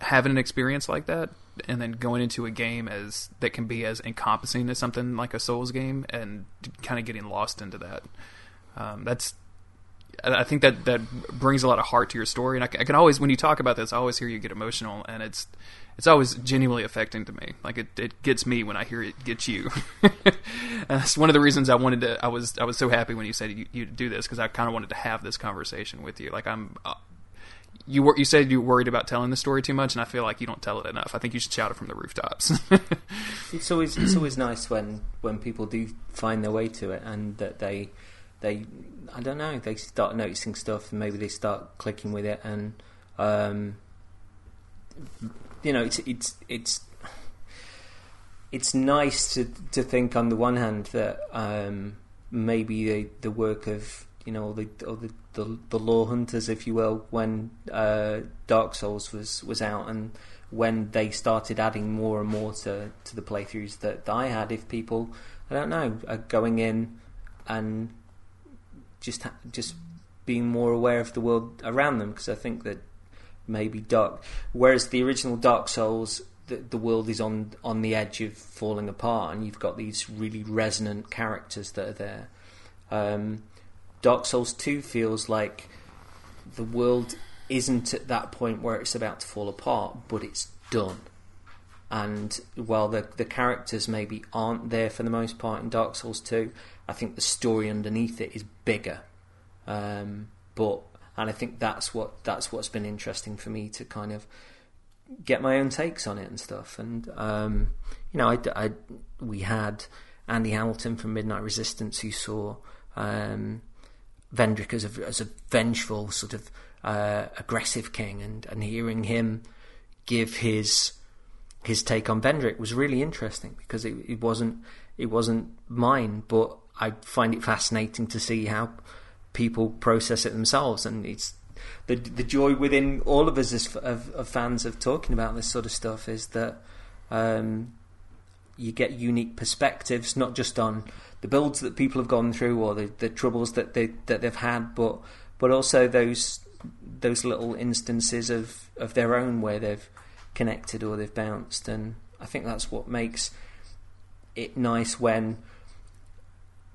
having an experience like that, and then going into a game that can be as encompassing as something like a Souls game, and kind of getting lost into that. I think that brings a lot of heart to your story, and I can always, when you talk about this, I always hear you get emotional, and it's always genuinely affecting to me. Like, it gets me when I hear it gets you. That's one of the reasons I was so happy when you said you'd do this, because I kind of wanted to have this conversation with you. Like, you said you were worried about telling the story too much, and I feel like you don't tell it enough. I think you should shout it from the rooftops. it's always nice when people do find their way to it, and that they I don't know, they start noticing stuff, and maybe they start clicking with it. And you know, it's nice to think on the one hand that maybe the work of, you know, the lore hunters, if you will, when Dark Souls was out, and when they started adding more and more to the playthroughs that I had, if people, I don't know, are going in and just being more aware of the world around them, because I think that maybe whereas the original Dark Souls, the world is on the edge of falling apart, and you've got these really resonant characters that are there. Dark Souls 2 feels like the world isn't at that point where it's about to fall apart, but it's done. And while the characters maybe aren't there for the most part in Dark Souls 2, I think the story underneath it is bigger. And I think that's what's been interesting for me, to kind of get my own takes on it and stuff. And you know, we had Andy Hamilton from Midnight Resistance, who saw Vendrick as a vengeful sort of aggressive king, and hearing him give his take on Vendrick was really interesting, because it wasn't mine, but I find it fascinating to see how people process it themselves. And it's the joy within all of us as fans of talking about this sort of stuff is that You get unique perspectives, not just on the builds that people have gone through or the troubles that they've had, but also those little instances of their own where they've connected or they've bounced. And I think that's what makes it nice when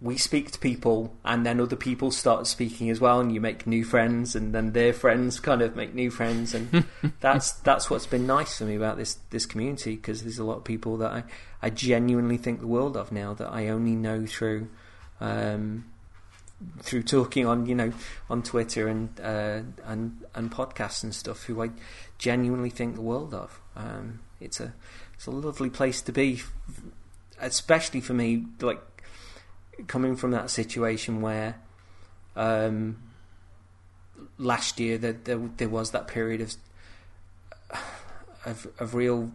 we speak to people and then other people start speaking as well, and you make new friends, and then their friends kind of make new friends, and that's what's been nice for me about this community, because there's a lot of people that I genuinely think the world of now, that I only know through talking on, on Twitter and podcasts and stuff, who I genuinely think the world of. It's a lovely place to be, especially for me, like coming from that situation where last year there was that period of real,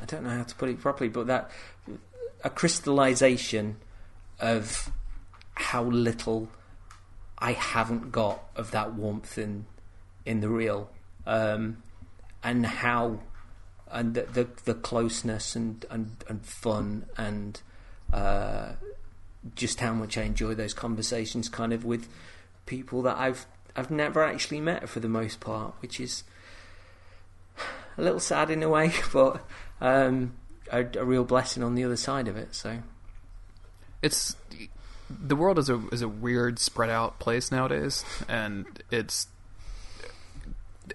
I don't know how to put it properly, but that a crystallization of how little I haven't got of that warmth in the real, and how, and the closeness and fun, and just how much I enjoy those conversations, kind of with people that I've never actually met for the most part, which is a little sad in a way, but a real blessing on the other side of it. So it's, the world is a weird spread out place nowadays, and it's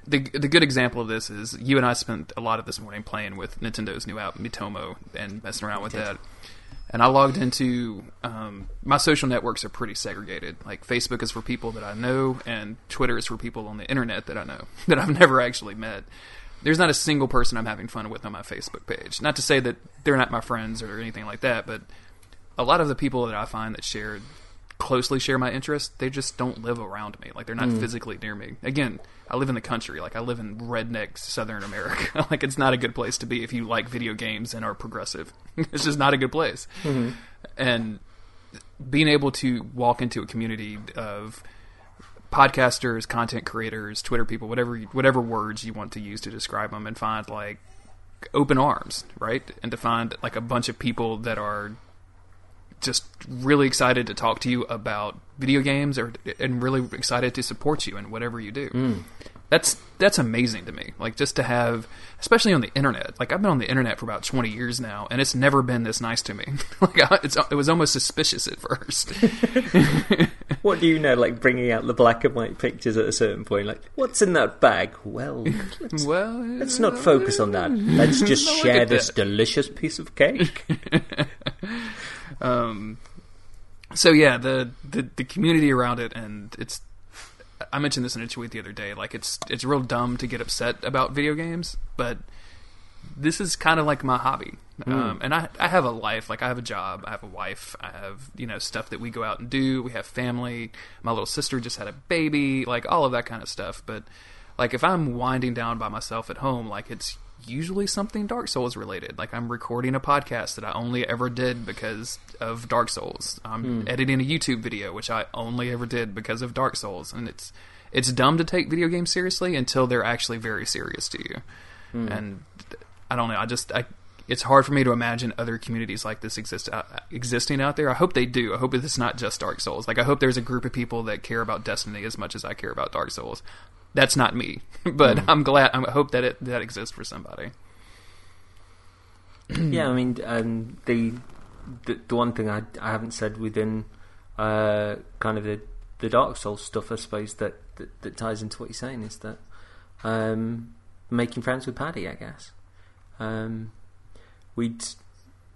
the good example of this is you and I spent a lot of this morning playing with Nintendo's new app Miitomo and messing around with that. And I logged into, my social networks are pretty segregated. Like, Facebook is for people that I know, and Twitter is for people on the internet that I know, that I've never actually met. There's not a single person I'm having fun with on my Facebook page. Not to say that they're not my friends or anything like that, but a lot of the people that I find that closely share my interests, they just don't live around me. Like, they're not physically near me. Again, I live in the country. Like, I live in redneck Southern America. Like, it's not a good place to be if you like video games and are progressive. It's just not a good place. Mm-hmm. And being able to walk into a community of podcasters, content creators, Twitter people, whatever words you want to use to describe them, and find, like, open arms, right? And to find, like, a bunch of people that are just really excited to talk to you about video games, and really excited to support you in whatever you do. That's amazing to me. Like, just to have, especially on the internet, like, I've been on the internet for about 20 years now, and it's never been this nice to me. Like, it was almost suspicious at first. What do you know, like, bringing out the black and white pictures at a certain point, like, what's in that bag? Well, let's not focus on that. Let's just share this delicious piece of cake. So yeah, the community around it, and it's, I mentioned this in a tweet the other day, like, it's real dumb to get upset about video games, but this is kind of like my hobby. And I have a life, like, I have a job, I have a wife, I have, stuff that we go out and do, we have family, my little sister just had a baby, like, all of that kind of stuff. But, like, if I'm winding down by myself at home, like, it's usually something Dark Souls related. Like, I'm recording a podcast that I only ever did because of Dark Souls. I'm editing a YouTube video, which I only ever did because of Dark Souls. And it's dumb to take video games seriously until they're actually very serious to you. And I don't know. It's hard for me to imagine other communities like this existing out there. I hope they do. I hope it's not just Dark Souls. Like, I hope there's a group of people that care about Destiny as much as I care about Dark Souls. That's not me, but I'm glad. I hope that that exists for somebody. Yeah, I mean, the one thing I haven't said within kind of the Dark Souls stuff, I suppose, that ties into what you're saying, is that making friends with Paddy, I guess. We'd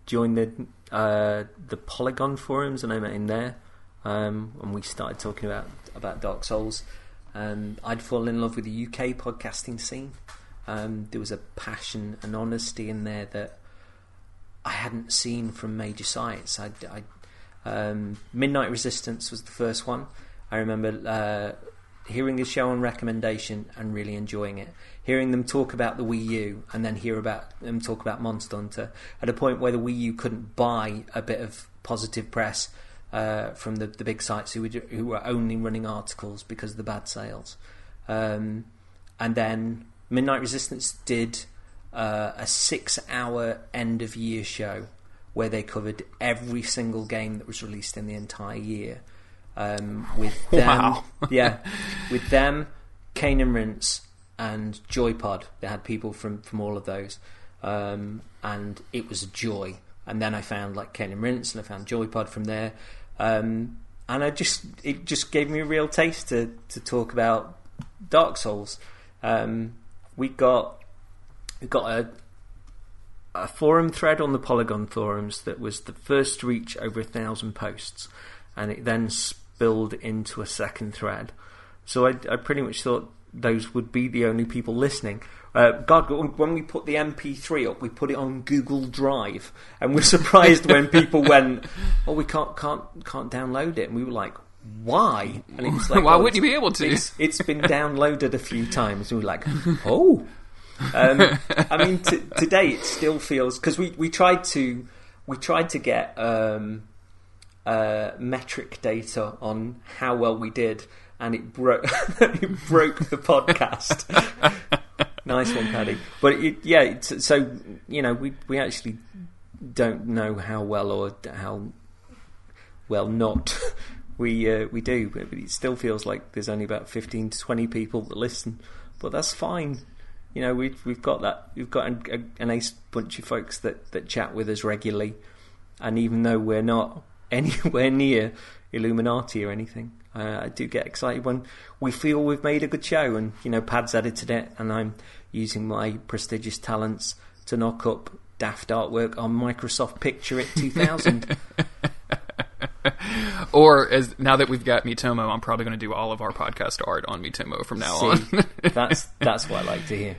joined the Polygon forums, and I met him there, and we started talking about Dark Souls. I'd fallen in love with the UK podcasting scene. There was a passion and honesty in there that I hadn't seen from major sites. Midnight Resistance was the first one. I remember hearing a show on recommendation and really enjoying it. Hearing them talk about the Wii U, and then hear about them talk about Monster Hunter, at a point where the Wii U couldn't buy a bit of positive press from the big sites who were only running articles because of the bad sales. And then Midnight Resistance did a 6-hour end-of-year show where they covered every single game that was released in the entire year. With them, wow. Yeah, with them, Kane and Rince, and Joypod. They had people from all of those, and it was a joy. And then I found like Kane and Rince, and I found Joypod from there, and it just gave me a real taste to talk about Dark Souls. We got a forum thread on the Polygon forums that was the first to reach over 1,000 posts. And it then spilled into a second thread. So I pretty much thought those would be the only people listening. God, when we put the MP3 up, we put it on Google Drive. And we're surprised when people went, oh, we can't download it. And we were like, why? And it was like, why wouldn't you be able to? It's been downloaded a few times. And we were like, oh. I mean, today it still feels... Because we tried to get... metric data on how well we did, and it broke the podcast. Nice one, Paddy. But so you know, we actually don't know how well or how well not we do. But it still feels like there's only about 15 to 20 people that listen, but that's fine. You know, we've got a nice bunch of folks that chat with us regularly, and even though we're not anywhere near Illuminati or anything, I do get excited when we feel we've made a good show. And you know, Pad's edited it, and I'm using my prestigious talents to knock up daft artwork on Microsoft Picture It 2000. Or as now that we've got Mitomo, I'm probably going to do all of our podcast art on Mitomo from now on. that's what I like to hear.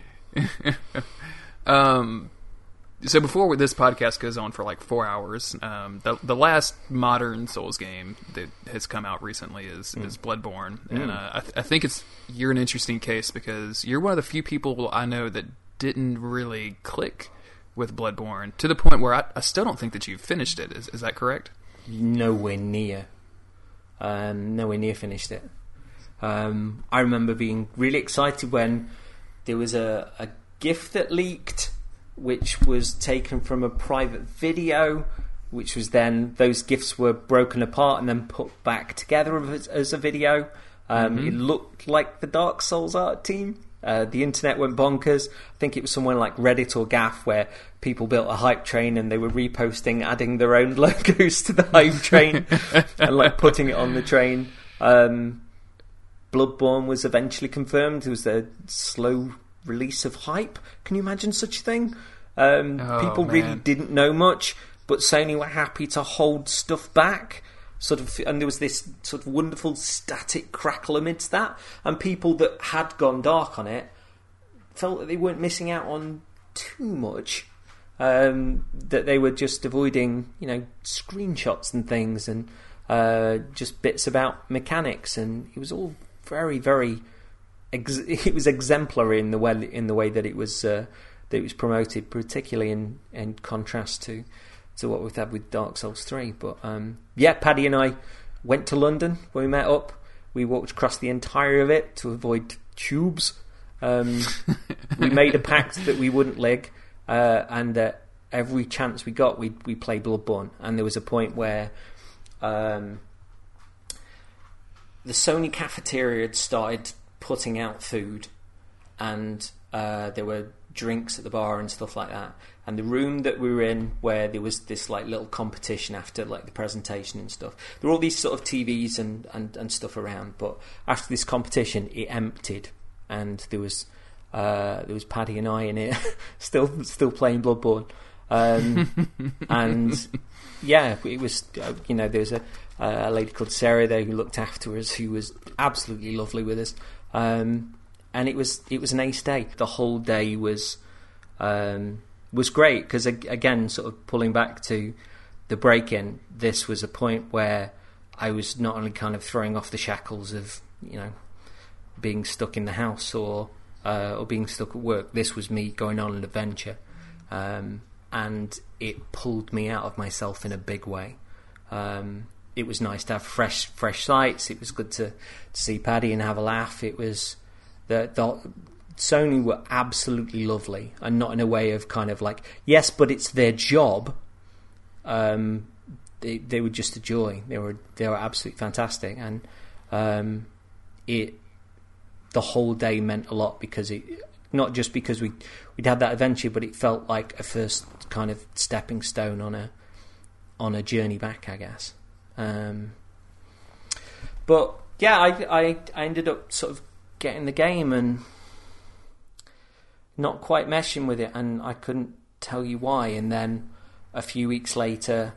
So before this podcast goes on for like 4 hours, the last modern Souls game that has come out recently is Bloodborne, and I think you're an interesting case because you're one of the few people I know that didn't really click with Bloodborne to the point where I still don't think that you've finished it. Is that correct? Nowhere near finished it. I remember being really excited when there was a GIF that leaked, which was taken from a private video, which was then those GIFs were broken apart and then put back together as a video. It looked like the Dark Souls art team. The internet went bonkers. I think it was somewhere like Reddit or Gaff where people built a hype train and they were reposting, adding their own logos to the hype train and like putting it on the train. Bloodborne was eventually confirmed. It was a slow release of hype. Can you imagine such a thing? People really didn't know much, but Sony were happy to hold stuff back, sort of, and there was this sort of wonderful static crackle amidst that, and people that had gone dark on it felt that they weren't missing out on too much, that they were just avoiding, you know, screenshots and things, and just bits about mechanics, and it was all very, very... It was exemplary in the way that it was promoted, particularly in contrast to what we've had with Dark Souls 3. But Paddy and I went to London when we met up. We walked across the entirety of it to avoid tubes. We made a pact that we wouldn't lig, and that every chance we got, we play Bloodborne. And there was a point where the Sony cafeteria had started putting out food, and there were drinks at the bar and stuff like that, and the room that we were in where there was this like little competition after like the presentation and stuff, there were all these sort of TVs and stuff around, but after this competition it emptied, and there was Paddy and I in it still playing Bloodborne, and yeah, it was, you know, there was a lady called Sarah there who looked after us, who was absolutely lovely with us. And it was an ace day. The whole day was great because, again, sort of pulling back to the break-in, this was a point where I was not only kind of throwing off the shackles of, you know, being stuck in the house or being stuck at work. This was me going on an adventure, and it pulled me out of myself in a big way. It was nice to have fresh sights. It was good to see Paddy and have a laugh. It was the Sony were absolutely lovely, and not in a way of kind of like, yes, but it's their job. They were just a joy. They were absolutely fantastic, and the whole day meant a lot, because it, not just because we'd had that adventure, but it felt like a first kind of stepping stone on a journey back, I guess. But yeah, I ended up sort of getting the game and not quite meshing with it, and I couldn't tell you why. And then a few weeks later,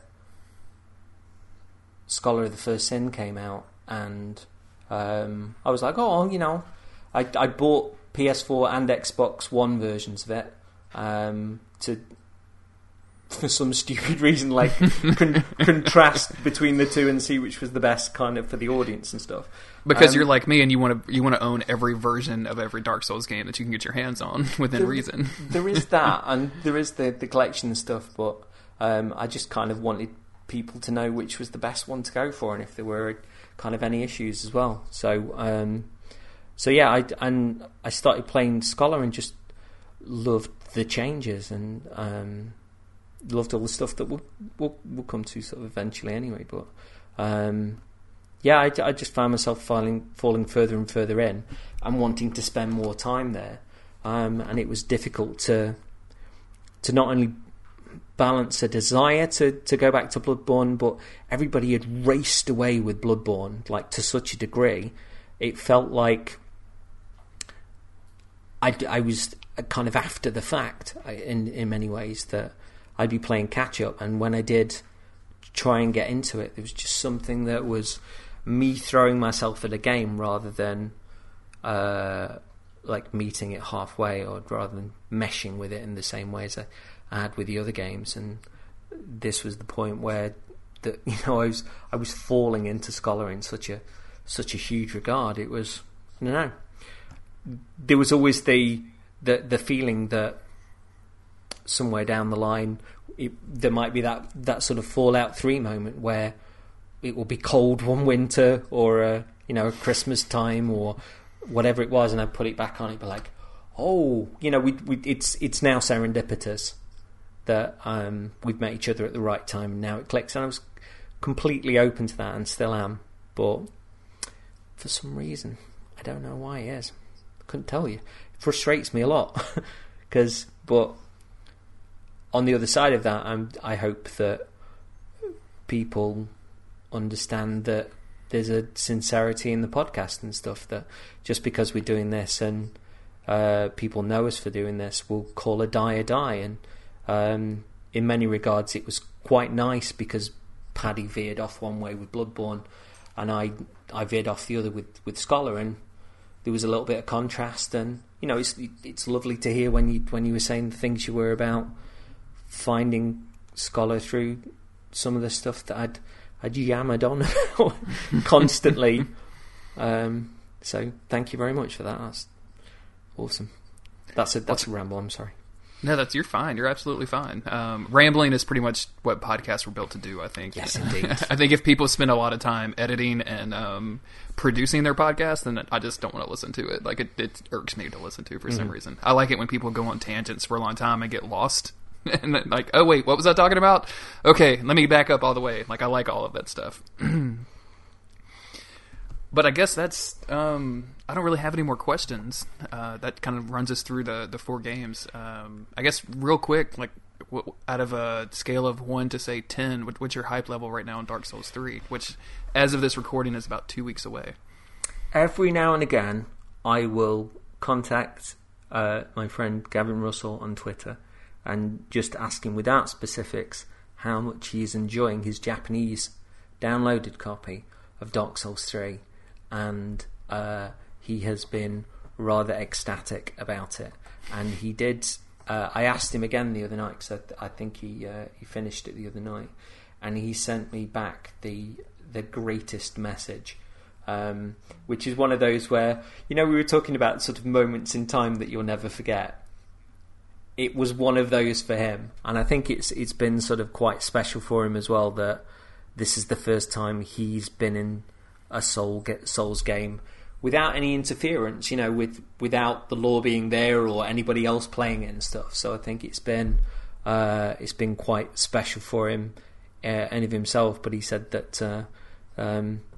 Scholar of the First Sin came out, and I was like, oh, you know, I bought PS4 and Xbox One versions of it for some stupid reason, like contrast between the two and see which was the best kind of for the audience and stuff. Because you're like me, and you want to own every version of every Dark Souls game that you can get your hands on within reason. There is that, and there is the collection and stuff, but I just kind of wanted people to know which was the best one to go for, and if there were kind of any issues as well. So I started playing Scholar and just loved the changes, and loved all the stuff that we'll come to sort of eventually anyway, but I just found myself falling further and further in and wanting to spend more time there, and it was difficult to not only balance a desire to go back to Bloodborne, but everybody had raced away with Bloodborne, like, to such a degree it felt like I was kind of after the fact in many ways, that I'd be playing catch up, and when I did try and get into it, there was just something that was me throwing myself at a game rather than like meeting it halfway, or rather than meshing with it in the same way as I had with the other games. And this was the point where I was falling into Scholar in such a huge regard. It was, there was always the feeling that somewhere down the line there might be that sort of Fallout 3 moment where it will be cold one winter, or Christmas time, or whatever it was, and I put it back on, it be like, oh, it's now serendipitous that we've met each other at the right time, and now it clicks. And I was completely open to that, and still am, but for some reason, I don't know why it is, I couldn't tell you. It frustrates me a lot, but on the other side of that, I hope that people understand that there's a sincerity in the podcast and stuff, that just because we're doing this and people know us for doing this, we'll call a die. And in many regards, it was quite nice, because Paddy veered off one way with Bloodborne, and I veered off the other with Scholar, and there was a little bit of contrast. And it's lovely to hear when you were saying the things you were about finding Scholar through some of the stuff that I'd yammered on constantly. So thank you very much for that. That's awesome. That's a ramble. I'm sorry. No, you're fine. You're absolutely fine. Rambling is pretty much what podcasts were built to do, I think. Yes, indeed. I think if people spend a lot of time editing and producing their podcast, then I just don't want to listen to it. Like, it irks me to listen to for some reason. I like it when people go on tangents for a long time and get lost. And then, like, oh wait, what was I talking about? Okay, let me back up all the way. Like, I like all of that stuff. But I guess that's... I don't really have any more questions. That kind of runs us through the four games. I guess real quick, like, out of a scale of 1 to, say, 10, what's your hype level right now in Dark Souls 3? Which, as of this recording, is about 2 weeks away. Every now and again, I will contact my friend Gavin Russell on Twitter and just ask him, without specifics, how much he's enjoying his Japanese downloaded copy of Dark Souls 3, and he has been rather ecstatic about it. And he did... I asked him again the other night, because I think he finished it the other night, and he sent me back the greatest message, which is one of those where, we were talking about sort of moments in time that you'll never forget. It was one of those for him, and I think it's been sort of quite special for him as well, that this is the first time he's been in a Souls game without any interference, you know, without the law being there or anybody else playing it and stuff. So I think it's been quite special for him and of himself. But he said that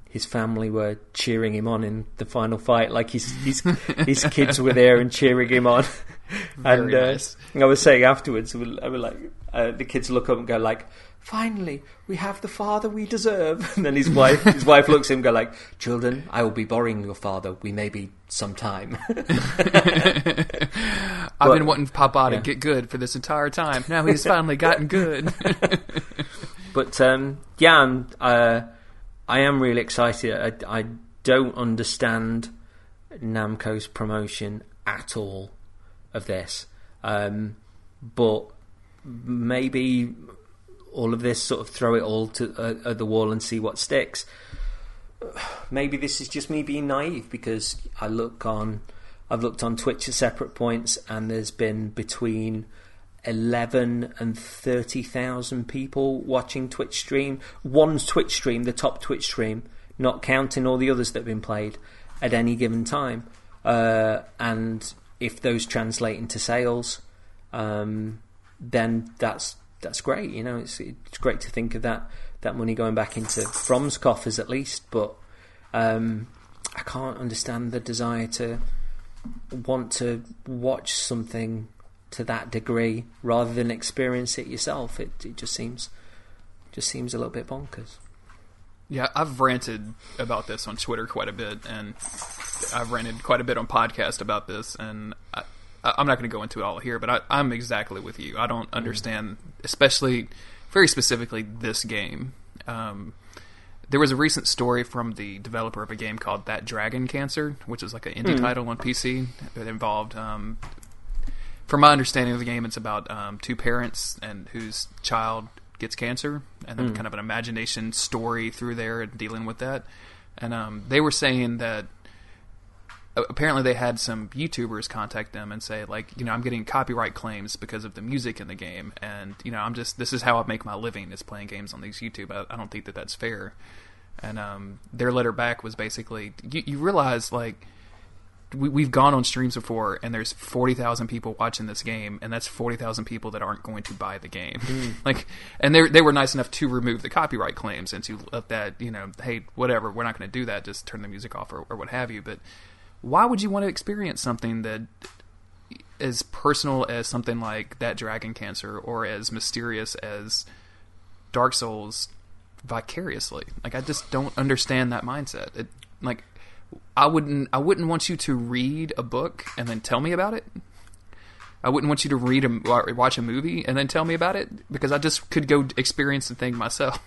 his family were cheering him on in the final fight, like his kids were there and cheering him on. And nice. I was saying afterwards, I was like, the kids look up and go like, "Finally, we have the father we deserve." And then his wife looks at him and go like, "Children, I will be borrowing your father. We may be sometime." I've been wanting Papa to get good for this entire time. Now he's finally gotten good. But I am really excited. I don't understand Namco's promotion at all of this. But maybe all of this sort of throw it all to at the wall and see what sticks. Maybe this is just me being naive, because I've looked on Twitch at separate points and there's been between 11 and 30,000 people watching Twitch stream. One Twitch stream, the top Twitch stream, not counting all the others that have been played at any given time. And if those translate into sales, then that's great. You know, it's great to think of that money going back into From's coffers at least. But I can't understand the desire to want to watch something to that degree rather than experience it yourself. It just seems a little bit bonkers. Yeah, I've ranted about this on Twitter quite a bit, and I've ranted quite a bit on podcast about this, and I'm not going to go into it all here, but I'm exactly with you. I don't understand, especially, very specifically, this game. There was a recent story from the developer of a game called That Dragon Cancer, which is like an indie title on PC that involved, from my understanding of the game, it's about two parents and whose child gets cancer, and then kind of an imagination story through there and dealing with that. And they were saying that apparently they had some YouTubers contact them and say, like, you know, "I'm getting copyright claims because of the music in the game. And, you know, this is how I make my living, is playing games on these YouTube. I don't think that that's fair." And their letter back was basically, you realize, like, we've gone on streams before and there's 40,000 people watching this game, and that's 40,000 people that aren't going to buy the game. Like, and they were nice enough to remove the copyright claims and to let that, you know, "Hey, whatever, we're not going to do that. Just turn the music off," or what have you. But why would you want to experience something that as personal as something like That Dragon Cancer or as mysterious as Dark Souls vicariously? Like, I just don't understand that mindset. Like, I wouldn't want you to read a book and then tell me about it. I wouldn't want you to watch a movie and then tell me about it, because I just could go experience the thing myself.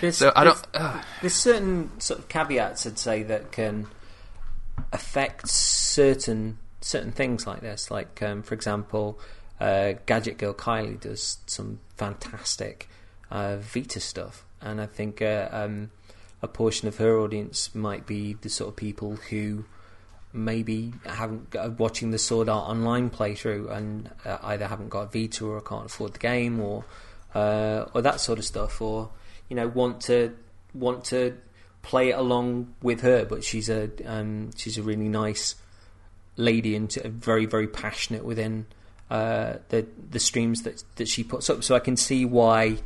There's certain sort of caveats, I'd say, that can affect certain things like this. Like, for example, Gadget Girl Kylie does some fantastic Vita stuff, and I think a portion of her audience might be the sort of people who maybe are watching the Sword Art Online playthrough and either haven't got a Vita or can't afford the game, or that sort of stuff, or, you know, want to play it along with her. But she's a really nice lady and very, very passionate within the streams that she puts up. So I can see why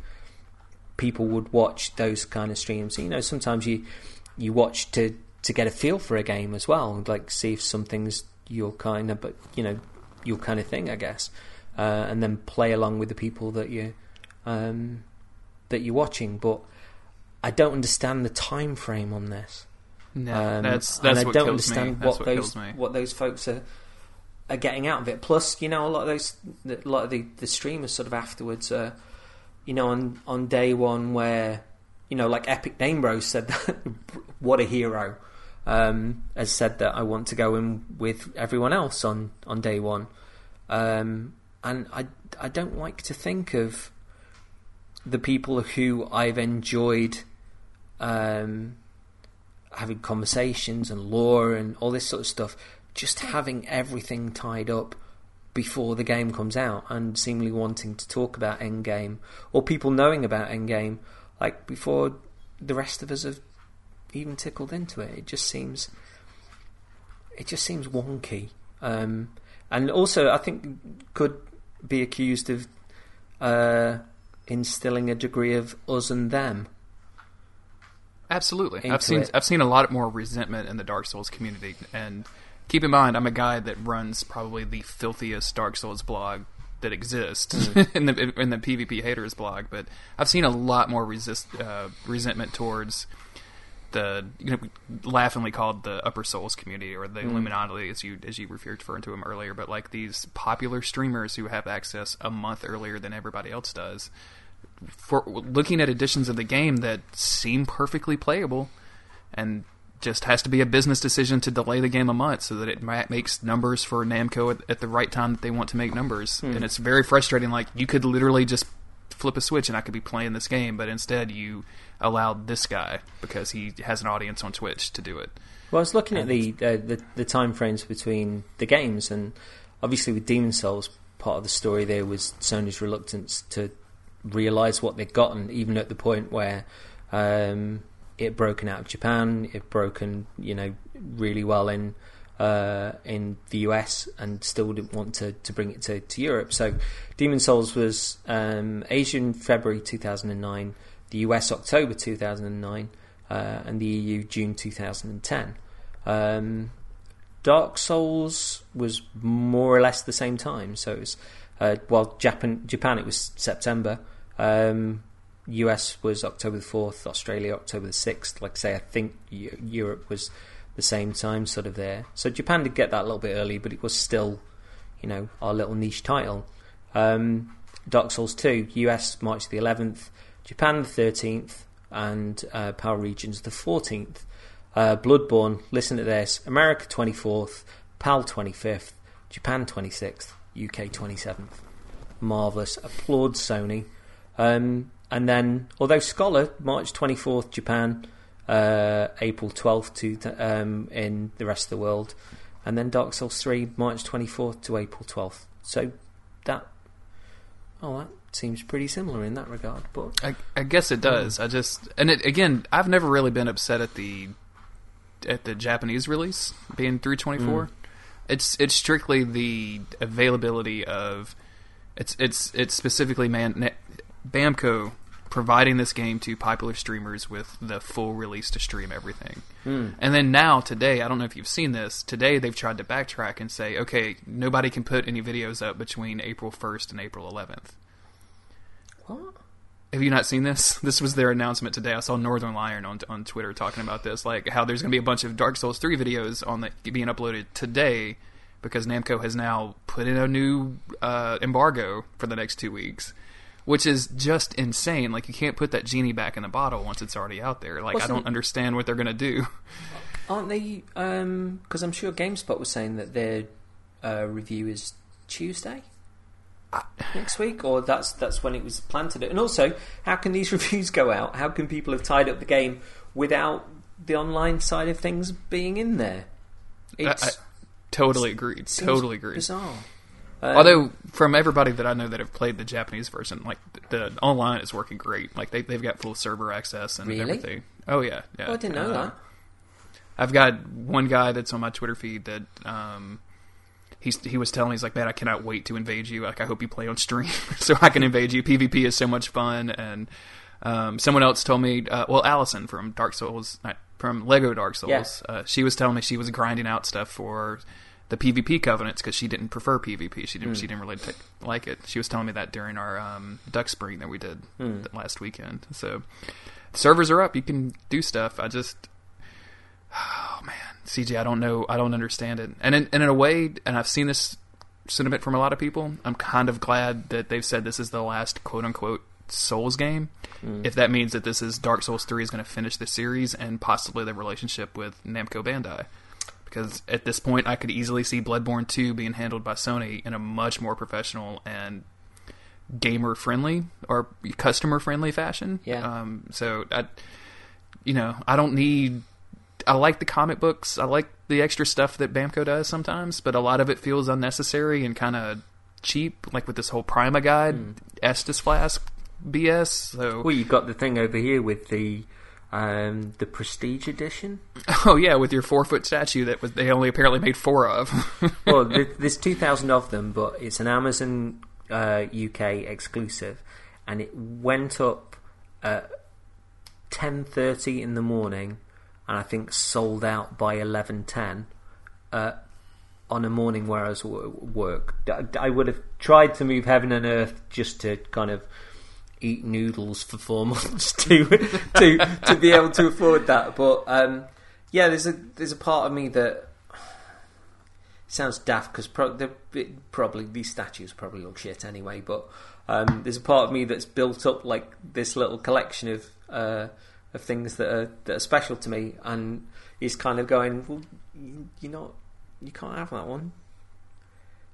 people would watch those kind of streams. You know, sometimes you watch to get a feel for a game as well, like see if something's your kind of thing, I guess, and then play along with the people that you're watching. But I don't understand the time frame on this. No, that's what kills me. I don't understand what those folks are getting out of it. Plus, you know, a lot of the streamers sort of afterwards. You know, on day one, where, you know, like Epic Name Bros said that, what a hero, has said that, "I want to go in with everyone else on day one." And I don't like to think of the people who I've enjoyed having conversations and lore and all this sort of stuff, just having everything tied up before the game comes out and seemingly wanting to talk about Endgame, or people knowing about Endgame like before the rest of us have even tickled into it. It just seems it just seems wonky. And also, I think could be accused of instilling a degree of us and them. Absolutely. I've seen a lot more resentment in the Dark Souls community. And keep in mind, I'm a guy that runs probably the filthiest Dark Souls blog that exists in the PvP haters blog. But I've seen a lot more resentment towards the, you know, laughingly called the Upper Souls community, or the Illuminati, as you referred to them earlier, but like these popular streamers who have access a month earlier than everybody else does, for looking at editions of the game that seem perfectly playable, and just has to be a business decision to delay the game a month so that it makes numbers for Namco at the right time that they want to make numbers. And it's very frustrating. Like, you could literally just flip a switch and I could be playing this game, but instead you allowed this guy because he has an audience on Twitch to do it. Well, I was looking at the time frames between the games, and obviously with Demon's Souls, part of the story there was Sony's reluctance to realize what they'd gotten, even at the point where it had broken out of Japan, it had broken, you know, really well in the US, and still didn't want to bring it to Europe. So Demon's Souls was Asian February 2009, the US October 2009, and the EU June 2010. Dark Souls was more or less the same time, so it was while Japan it was September, US was October the 4th, Australia October the 6th. Like I say, I think Europe was the same time sort of there. So Japan did get that a little bit early, but it was still, you know, our little niche title. Dark Souls 2, US March the 11th, Japan the 13th, and Power Regions the 14th. Bloodborne, listen to this, America 24th, PAL 25th, Japan 26th, UK 27th. Marvellous. Applaud Sony. And then, although Scholar, March 24th, Japan, April 12th in the rest of the world, and then Dark Souls 3, March 24th to April 12th. So that seems pretty similar in that regard. But I guess it does. I've never really been upset at the Japanese release being 3/24. It's strictly the availability of it's specifically Namco providing this game to popular streamers with the full release to stream everything. And then now, today, I don't know if you've seen this, today they've tried to backtrack and say, okay, nobody can put any videos up between April 1st and April 11th. What? Have you not seen this? This was their announcement today. I saw Northern Lion on Twitter talking about this, like how there's going to be a bunch of Dark Souls 3 videos being uploaded today because Namco has now put in a new embargo for the next 2 weeks. Which is just insane. Like, you can't put that genie back in the bottle once it's already out there. Like, I don't understand what they're going to do. Aren't they... Because I'm sure GameSpot was saying that their review is Tuesday next week, or that's when it was planted. And also, how can these reviews go out? How can people have tied up the game without the online side of things being in there? I totally agree. Bizarre. Although, from everybody that I know that have played the Japanese version, like, the online is working great. Like, they've got full server access and everything. Oh, yeah. Oh, I didn't know that. I've got one guy that's on my Twitter feed that he was telling me, he's like, man, I cannot wait to invade you. Like, I hope you play on stream so I can invade you. PvP is so much fun. And someone else told me, Allison from Lego Dark Souls, she was telling me she was grinding out stuff for... the PvP covenants because she didn't prefer PvP. She didn't really like it. She was telling me that during our duck spring that we did last weekend. So servers are up. You can do stuff. CG, I don't know. I don't understand it. And in a way, and I've seen this sentiment from a lot of people, I'm kind of glad that they've said this is the last quote unquote Souls game. If that means that this is Dark Souls 3 is going to finish the series and possibly the relationship with Namco Bandai. Because at this point, I could easily see Bloodborne 2 being handled by Sony in a much more professional and gamer-friendly or customer-friendly fashion. Yeah. I don't need... I like the comic books. I like the extra stuff that Namco does sometimes, but a lot of it feels unnecessary and kind of cheap, like with this whole Prima Guide, Estus Flask BS. So. Well, you've got the thing over here with the... The Prestige Edition. Oh yeah, with your 4-foot statue that was, they only apparently made 4 of. Well, there's 2,000 of them, but it's an Amazon UK exclusive, and it went up at 10:30 in the morning, and I think sold out by 11:10. On a morning where I was at work. I would have tried to move heaven and earth just to kind of eat noodles for 4 months to be able to afford that. But yeah, there's a part of me that sounds daft because probably these statues probably look shit anyway. But there's a part of me that's built up like this little collection of things that are special to me, and is kind of going, well, you're not. You can't have that one.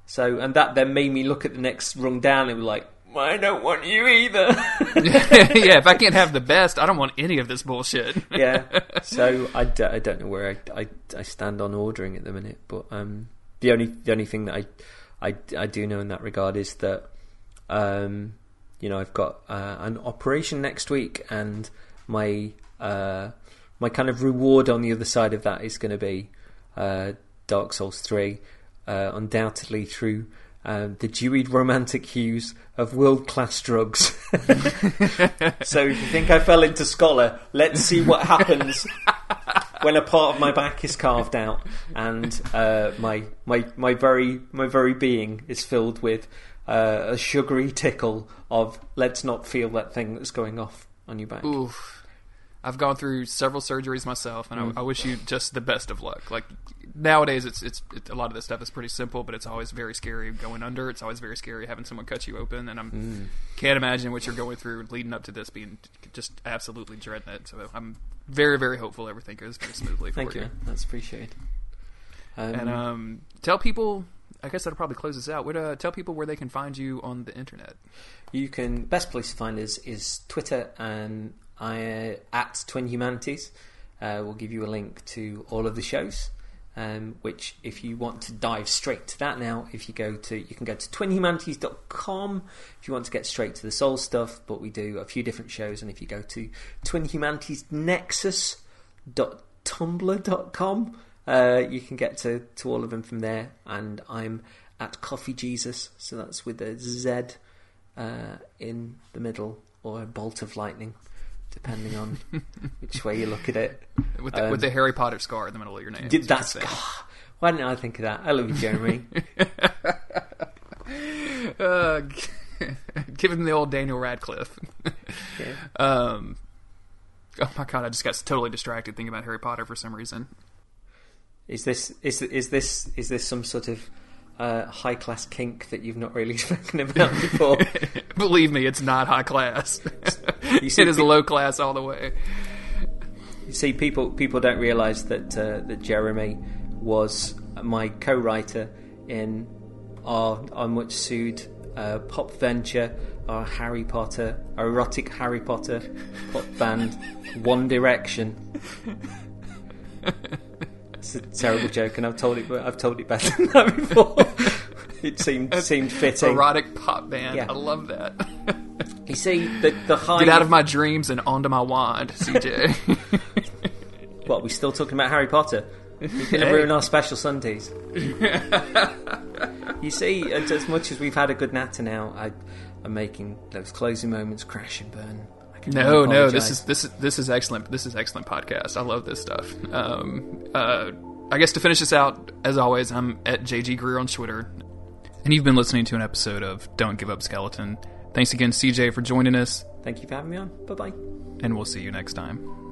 So, and that then made me look at the next rung down and be like, well, I don't want you either. Yeah, if I can't have the best, I don't want any of this bullshit. Yeah, so I don't know where I stand on ordering at the minute, but the only thing that I do know in that regard is that, I've got an operation next week, and my kind of reward on the other side of that is going to be... Dark Souls 3, undoubtedly through the dewy romantic hues of world-class drugs. So if you think I fell into Scholar, let's see what happens when a part of my back is carved out and my very being is filled with a sugary tickle of let's not feel that thing that's going off on your back. Oof. I've gone through several surgeries myself, and I wish you just the best of luck. Like, nowadays, it's a lot of this stuff is pretty simple, but it's always very scary going under. It's always very scary having someone cut you open, and I can't imagine what you're going through leading up to this, being just absolutely dreading it. So I'm very, very hopeful everything goes very smoothly for Thank you. That's appreciated. And tell people... I guess that'll probably close this out. Would tell people where they can find you on the internet. Best place to find us is Twitter, and at Twin Humanities. We'll give you a link to all of the shows. Which, if you want to dive straight to that now, you can go to twinhumanities.com if you want to get straight to the soul stuff. But we do a few different shows, and if you go to twinhumanitiesnexus.tumblr.com. You can get to all of them from there, and I'm at Coffee Jesus, so that's with a Z in the middle, or a bolt of lightning, depending on which way you look at it. With the Harry Potter scar in the middle of your name. Why didn't I think of that? I love you, Jeremy. Give him the old Daniel Radcliffe. Yeah. Oh my God, I just got totally distracted thinking about Harry Potter for some reason. Is this some sort of high class kink that you've not really spoken about before? Believe me, it's not high class. It is low class all the way. You see, people don't realise that Jeremy was my co-writer in our much sued pop venture, our Harry Potter, our erotic Harry Potter pop band, One Direction. It's a terrible joke, and I've told it better than that before. It seemed fitting. Erotic pop band. Yeah. I love that. You see, the high... Get out of my dreams and onto my wand, CJ. What, we still talking about Harry Potter? You're going to ruin our special Sundays. You see, as much as we've had a good natter now, I'm making those closing moments crash and burn. No, this is excellent. This is excellent podcast. I love this stuff. I guess to finish this out, as always, I'm at JG Greer on Twitter, and you've been listening to an episode of Don't Give Up Skeleton. Thanks again, CJ, for joining us. Thank you for having me on. Bye bye. And we'll see you next time.